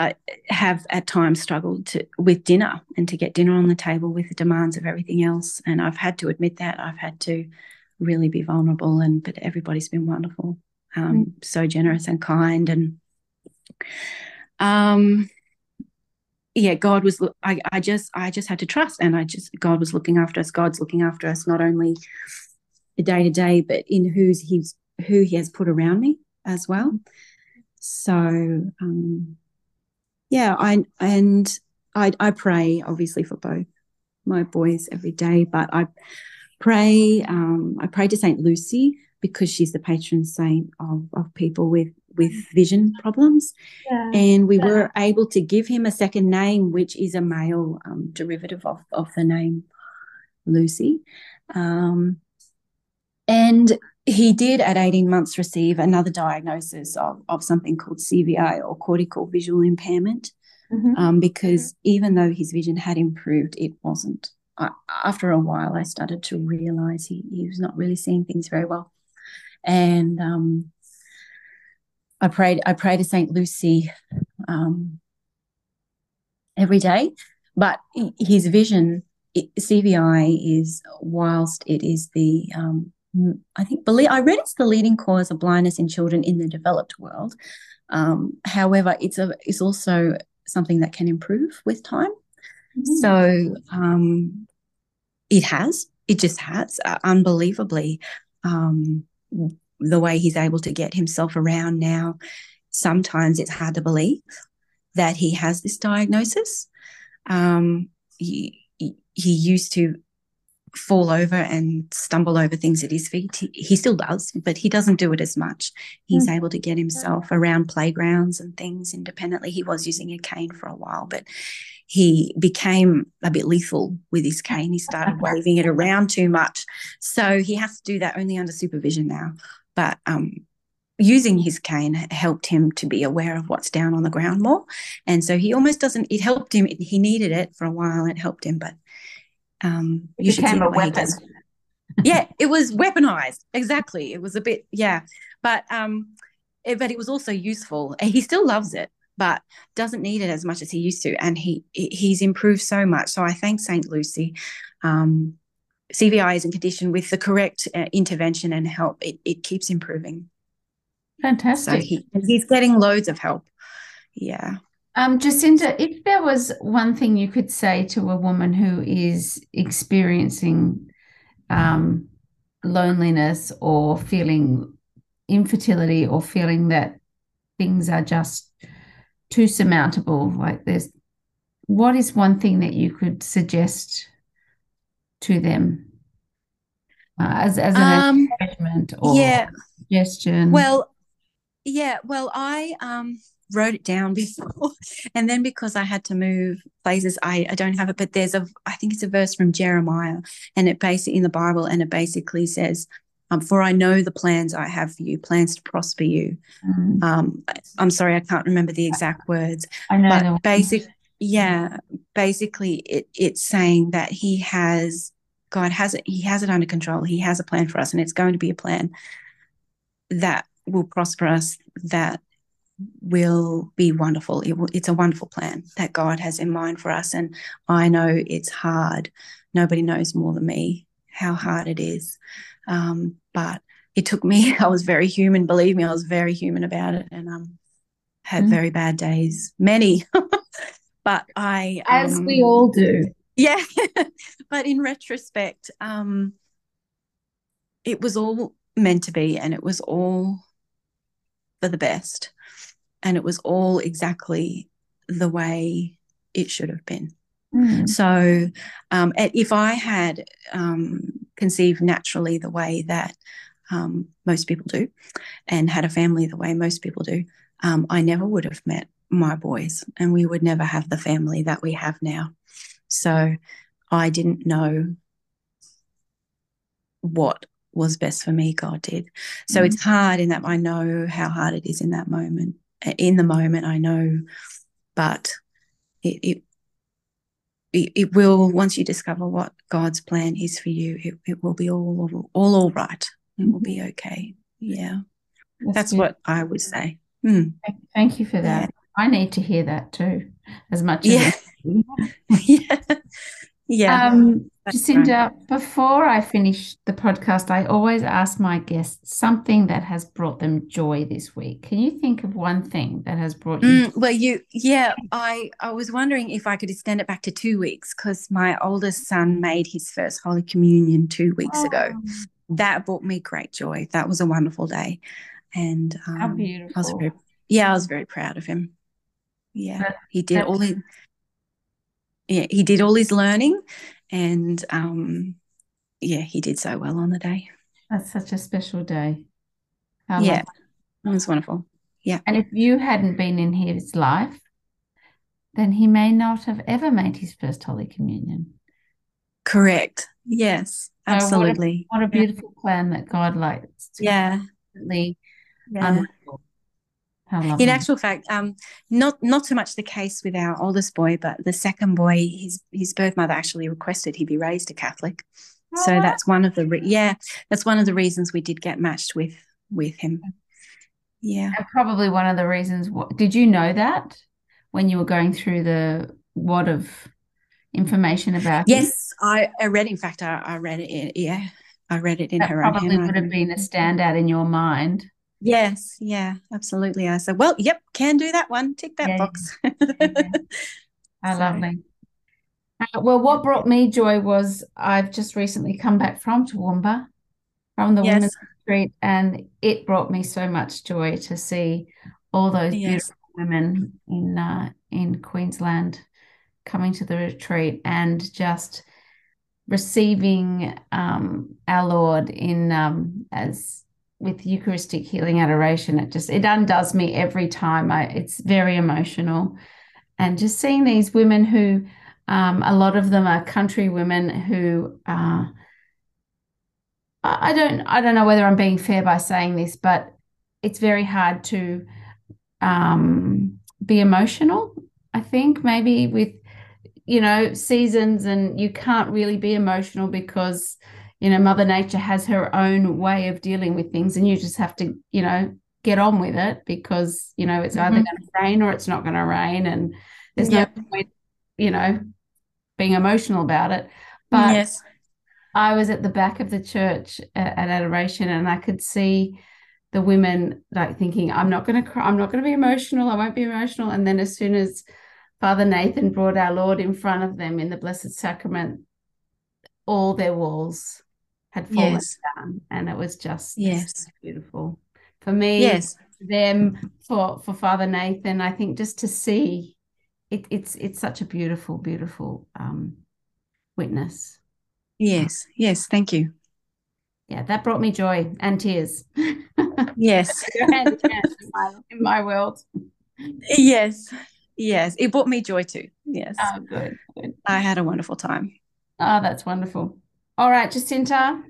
I have at times struggled to, with dinner and to get dinner on the table with the demands of everything else. And I've had to admit that. I've had to really be vulnerable, and but everybody's been wonderful, um, mm. so generous and kind. And, um, yeah, God was – I I just I just had to trust, and I just – God was looking after us. God's looking after us not only day-to-day but in who's he's, who he has put around me as well. So um, – yeah, I and I, I pray obviously for both my boys every day, but I pray um, I pray to Saint Lucy because she's the patron saint of, of people with, with vision problems, yeah. and we yeah. were able to give him a second name, which is a male um, derivative of, of the name Lucy, um, And he did at eighteen months receive another diagnosis of, of something called C V I, or cortical visual impairment, mm-hmm. um, because mm-hmm. even though his vision had improved, it wasn't. I, after a while, I started to realise he, he was not really seeing things very well. And um, I prayed I prayed to Saint Lucy um, every day, but his vision, it, C V I is, whilst it is the... Um, I think believe I read it's the leading cause of blindness in children in the developed world. Um, however, it's a it's also something that can improve with time. Mm-hmm. So um, it has. It just has. Uh, unbelievably, um, the way he's able to get himself around now, sometimes it's hard to believe that he has this diagnosis. Um, he, he he used to fall over and stumble over things at his feet. He, he still does, but he doesn't do it as much. He's mm. able to get himself around playgrounds and things independently. He was using a cane for a while, but he became a bit lethal with his cane. He started waving it around too much. So he has to do that only under supervision now. But um, using his cane helped him to be aware of what's down on the ground more. And so he almost doesn't, it helped him. He needed it for a while. It helped him, but Um, you it became a weapon. Yeah, it was weaponized. Exactly. It was a bit, yeah. But um, it, but it was also useful. He still loves it, but doesn't need it as much as he used to. And he he's improved so much. So I thank Saint Lucy. Um, C V I is in condition with the correct uh, intervention and help. It it keeps improving. Fantastic. So he, he's getting loads of help. Yeah. Um, Jacinta, if there was one thing you could say to a woman who is experiencing um, loneliness or feeling infertility or feeling that things are just too surmountable like this, what is one thing that you could suggest to them uh, as, as an um, encouragement or yeah. suggestion? Well, yeah, well, I... Um... wrote it down before, and then because I had to move places, I, I don't have it, but there's a, I think it's a verse from Jeremiah, and it basically in the Bible, and it basically says, um, for I know the plans I have for you, plans to prosper you. Mm-hmm. Um, I'm sorry, I can't remember the exact words. I know. But basically, yeah, basically it, it's saying that he has, God has it, he has it under control. He has a plan for us, and it's going to be a plan that will prosper us, that will be wonderful. It will, it's a wonderful plan that God has in mind for us, and I know it's hard. Nobody knows more than me how hard it is, um, but it took me, I was very human, believe me, I was very human about it, and um, had mm. very bad days, many, but I... Um, as we all do. Yeah, but in retrospect, um, it was all meant to be, and it was all for the best. And it was all exactly the way it should have been. Mm. So um, if I had um, conceived naturally the way that um, most people do, and had a family the way most people do, um, I never would have met my boys, and we would never have the family that we have now. So I didn't know what was best for me, God did. So mm. it's hard in that I know how hard it is in that moment. In the moment, I know, but it, it it will, once you discover what God's plan is for you, it, it will be all, all all all right. It will be okay. Yeah, that's, that's what I would say. Mm. Thank you for that. Yeah. I need to hear that too, as much as yeah, I yeah. yeah. Um, Jacinta, right. Before I finish the podcast, I always ask my guests something that has brought them joy this week. Can you think of one thing that has brought you mm, well, you, yeah, I, I was wondering if I could extend it back to two weeks because my oldest son made his first Holy Communion two weeks oh. ago. That brought me great joy. That was a wonderful day. And um, how beautiful. I was very, yeah, I was very proud of him. Yeah, that, he did that, all his, yeah, he did all his learning. And, um, yeah, he did so well on the day. That's such a special day. How yeah, it was wonderful. Yeah. And if you hadn't been in his life, then he may not have ever made his first Holy Communion. Correct. Yes, Absolutely. So what, a, what a beautiful yeah. plan that God likes. Yeah. Really yeah. In actual fact, um, not not so much the case with our oldest boy, but the second boy, his his birth mother actually requested he be raised a Catholic. Oh. So that's one of the re- yeah, that's one of the reasons we did get matched with with him. Yeah, and probably one of the reasons. What, did you know that when you were going through the wad of information about? Yes, I, I read. In fact, I, I read it. In, yeah, I read it in that her own. Probably would have been a standout in your mind. Yes, yeah, absolutely. I said, well, yep, can do that one. Tick that yeah, box. Yeah. yeah. Oh, so. Lovely. Uh, well, what brought me joy was I've just recently come back from Toowoomba, from the yes. Women's Retreat, and it brought me so much joy to see all those yes. beautiful women in uh, in Queensland coming to the retreat and just receiving um, our Lord in um, as with Eucharistic healing adoration. It just, it undoes me every time. I, it's very emotional. And just seeing these women who, um, a lot of them are country women who, uh, I don't, I don't know whether I'm being fair by saying this, but it's very hard to um, be emotional, I think, maybe with, you know, seasons, and you can't really be emotional because, you know, Mother Nature has her own way of dealing with things, and you just have to, you know, get on with it because, you know, it's mm-hmm. either going to rain or it's not going to rain, and there's yeah. no point, you know, being emotional about it. But yes. I was at the back of the church at, at adoration, and I could see the women like thinking, I'm not going to cry, I'm not going to be emotional, I won't be emotional. And then as soon as Father Nathan brought our Lord in front of them in the Blessed Sacrament, all their walls had fallen yes. down, and it was just yes. beautiful for me, yes. for them, for for Father Nathan. I think just to see it, it's it's such a beautiful, beautiful um, witness. Yes, yes, thank you. Yeah, that brought me joy and tears. Yes, in my, in my world. Yes, yes, it brought me joy too. Yes, oh, good, good. I had a wonderful time. Oh, that's wonderful. All right, Jacinta,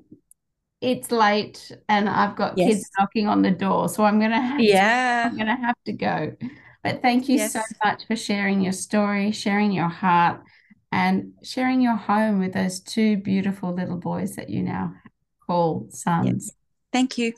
it's late and I've got yes. kids knocking on the door, so I'm going to have yeah. to, I'm going to have to go. But thank you yes. so much for sharing your story, sharing your heart, and sharing your home with those two beautiful little boys that you now call sons. Yes. Thank you.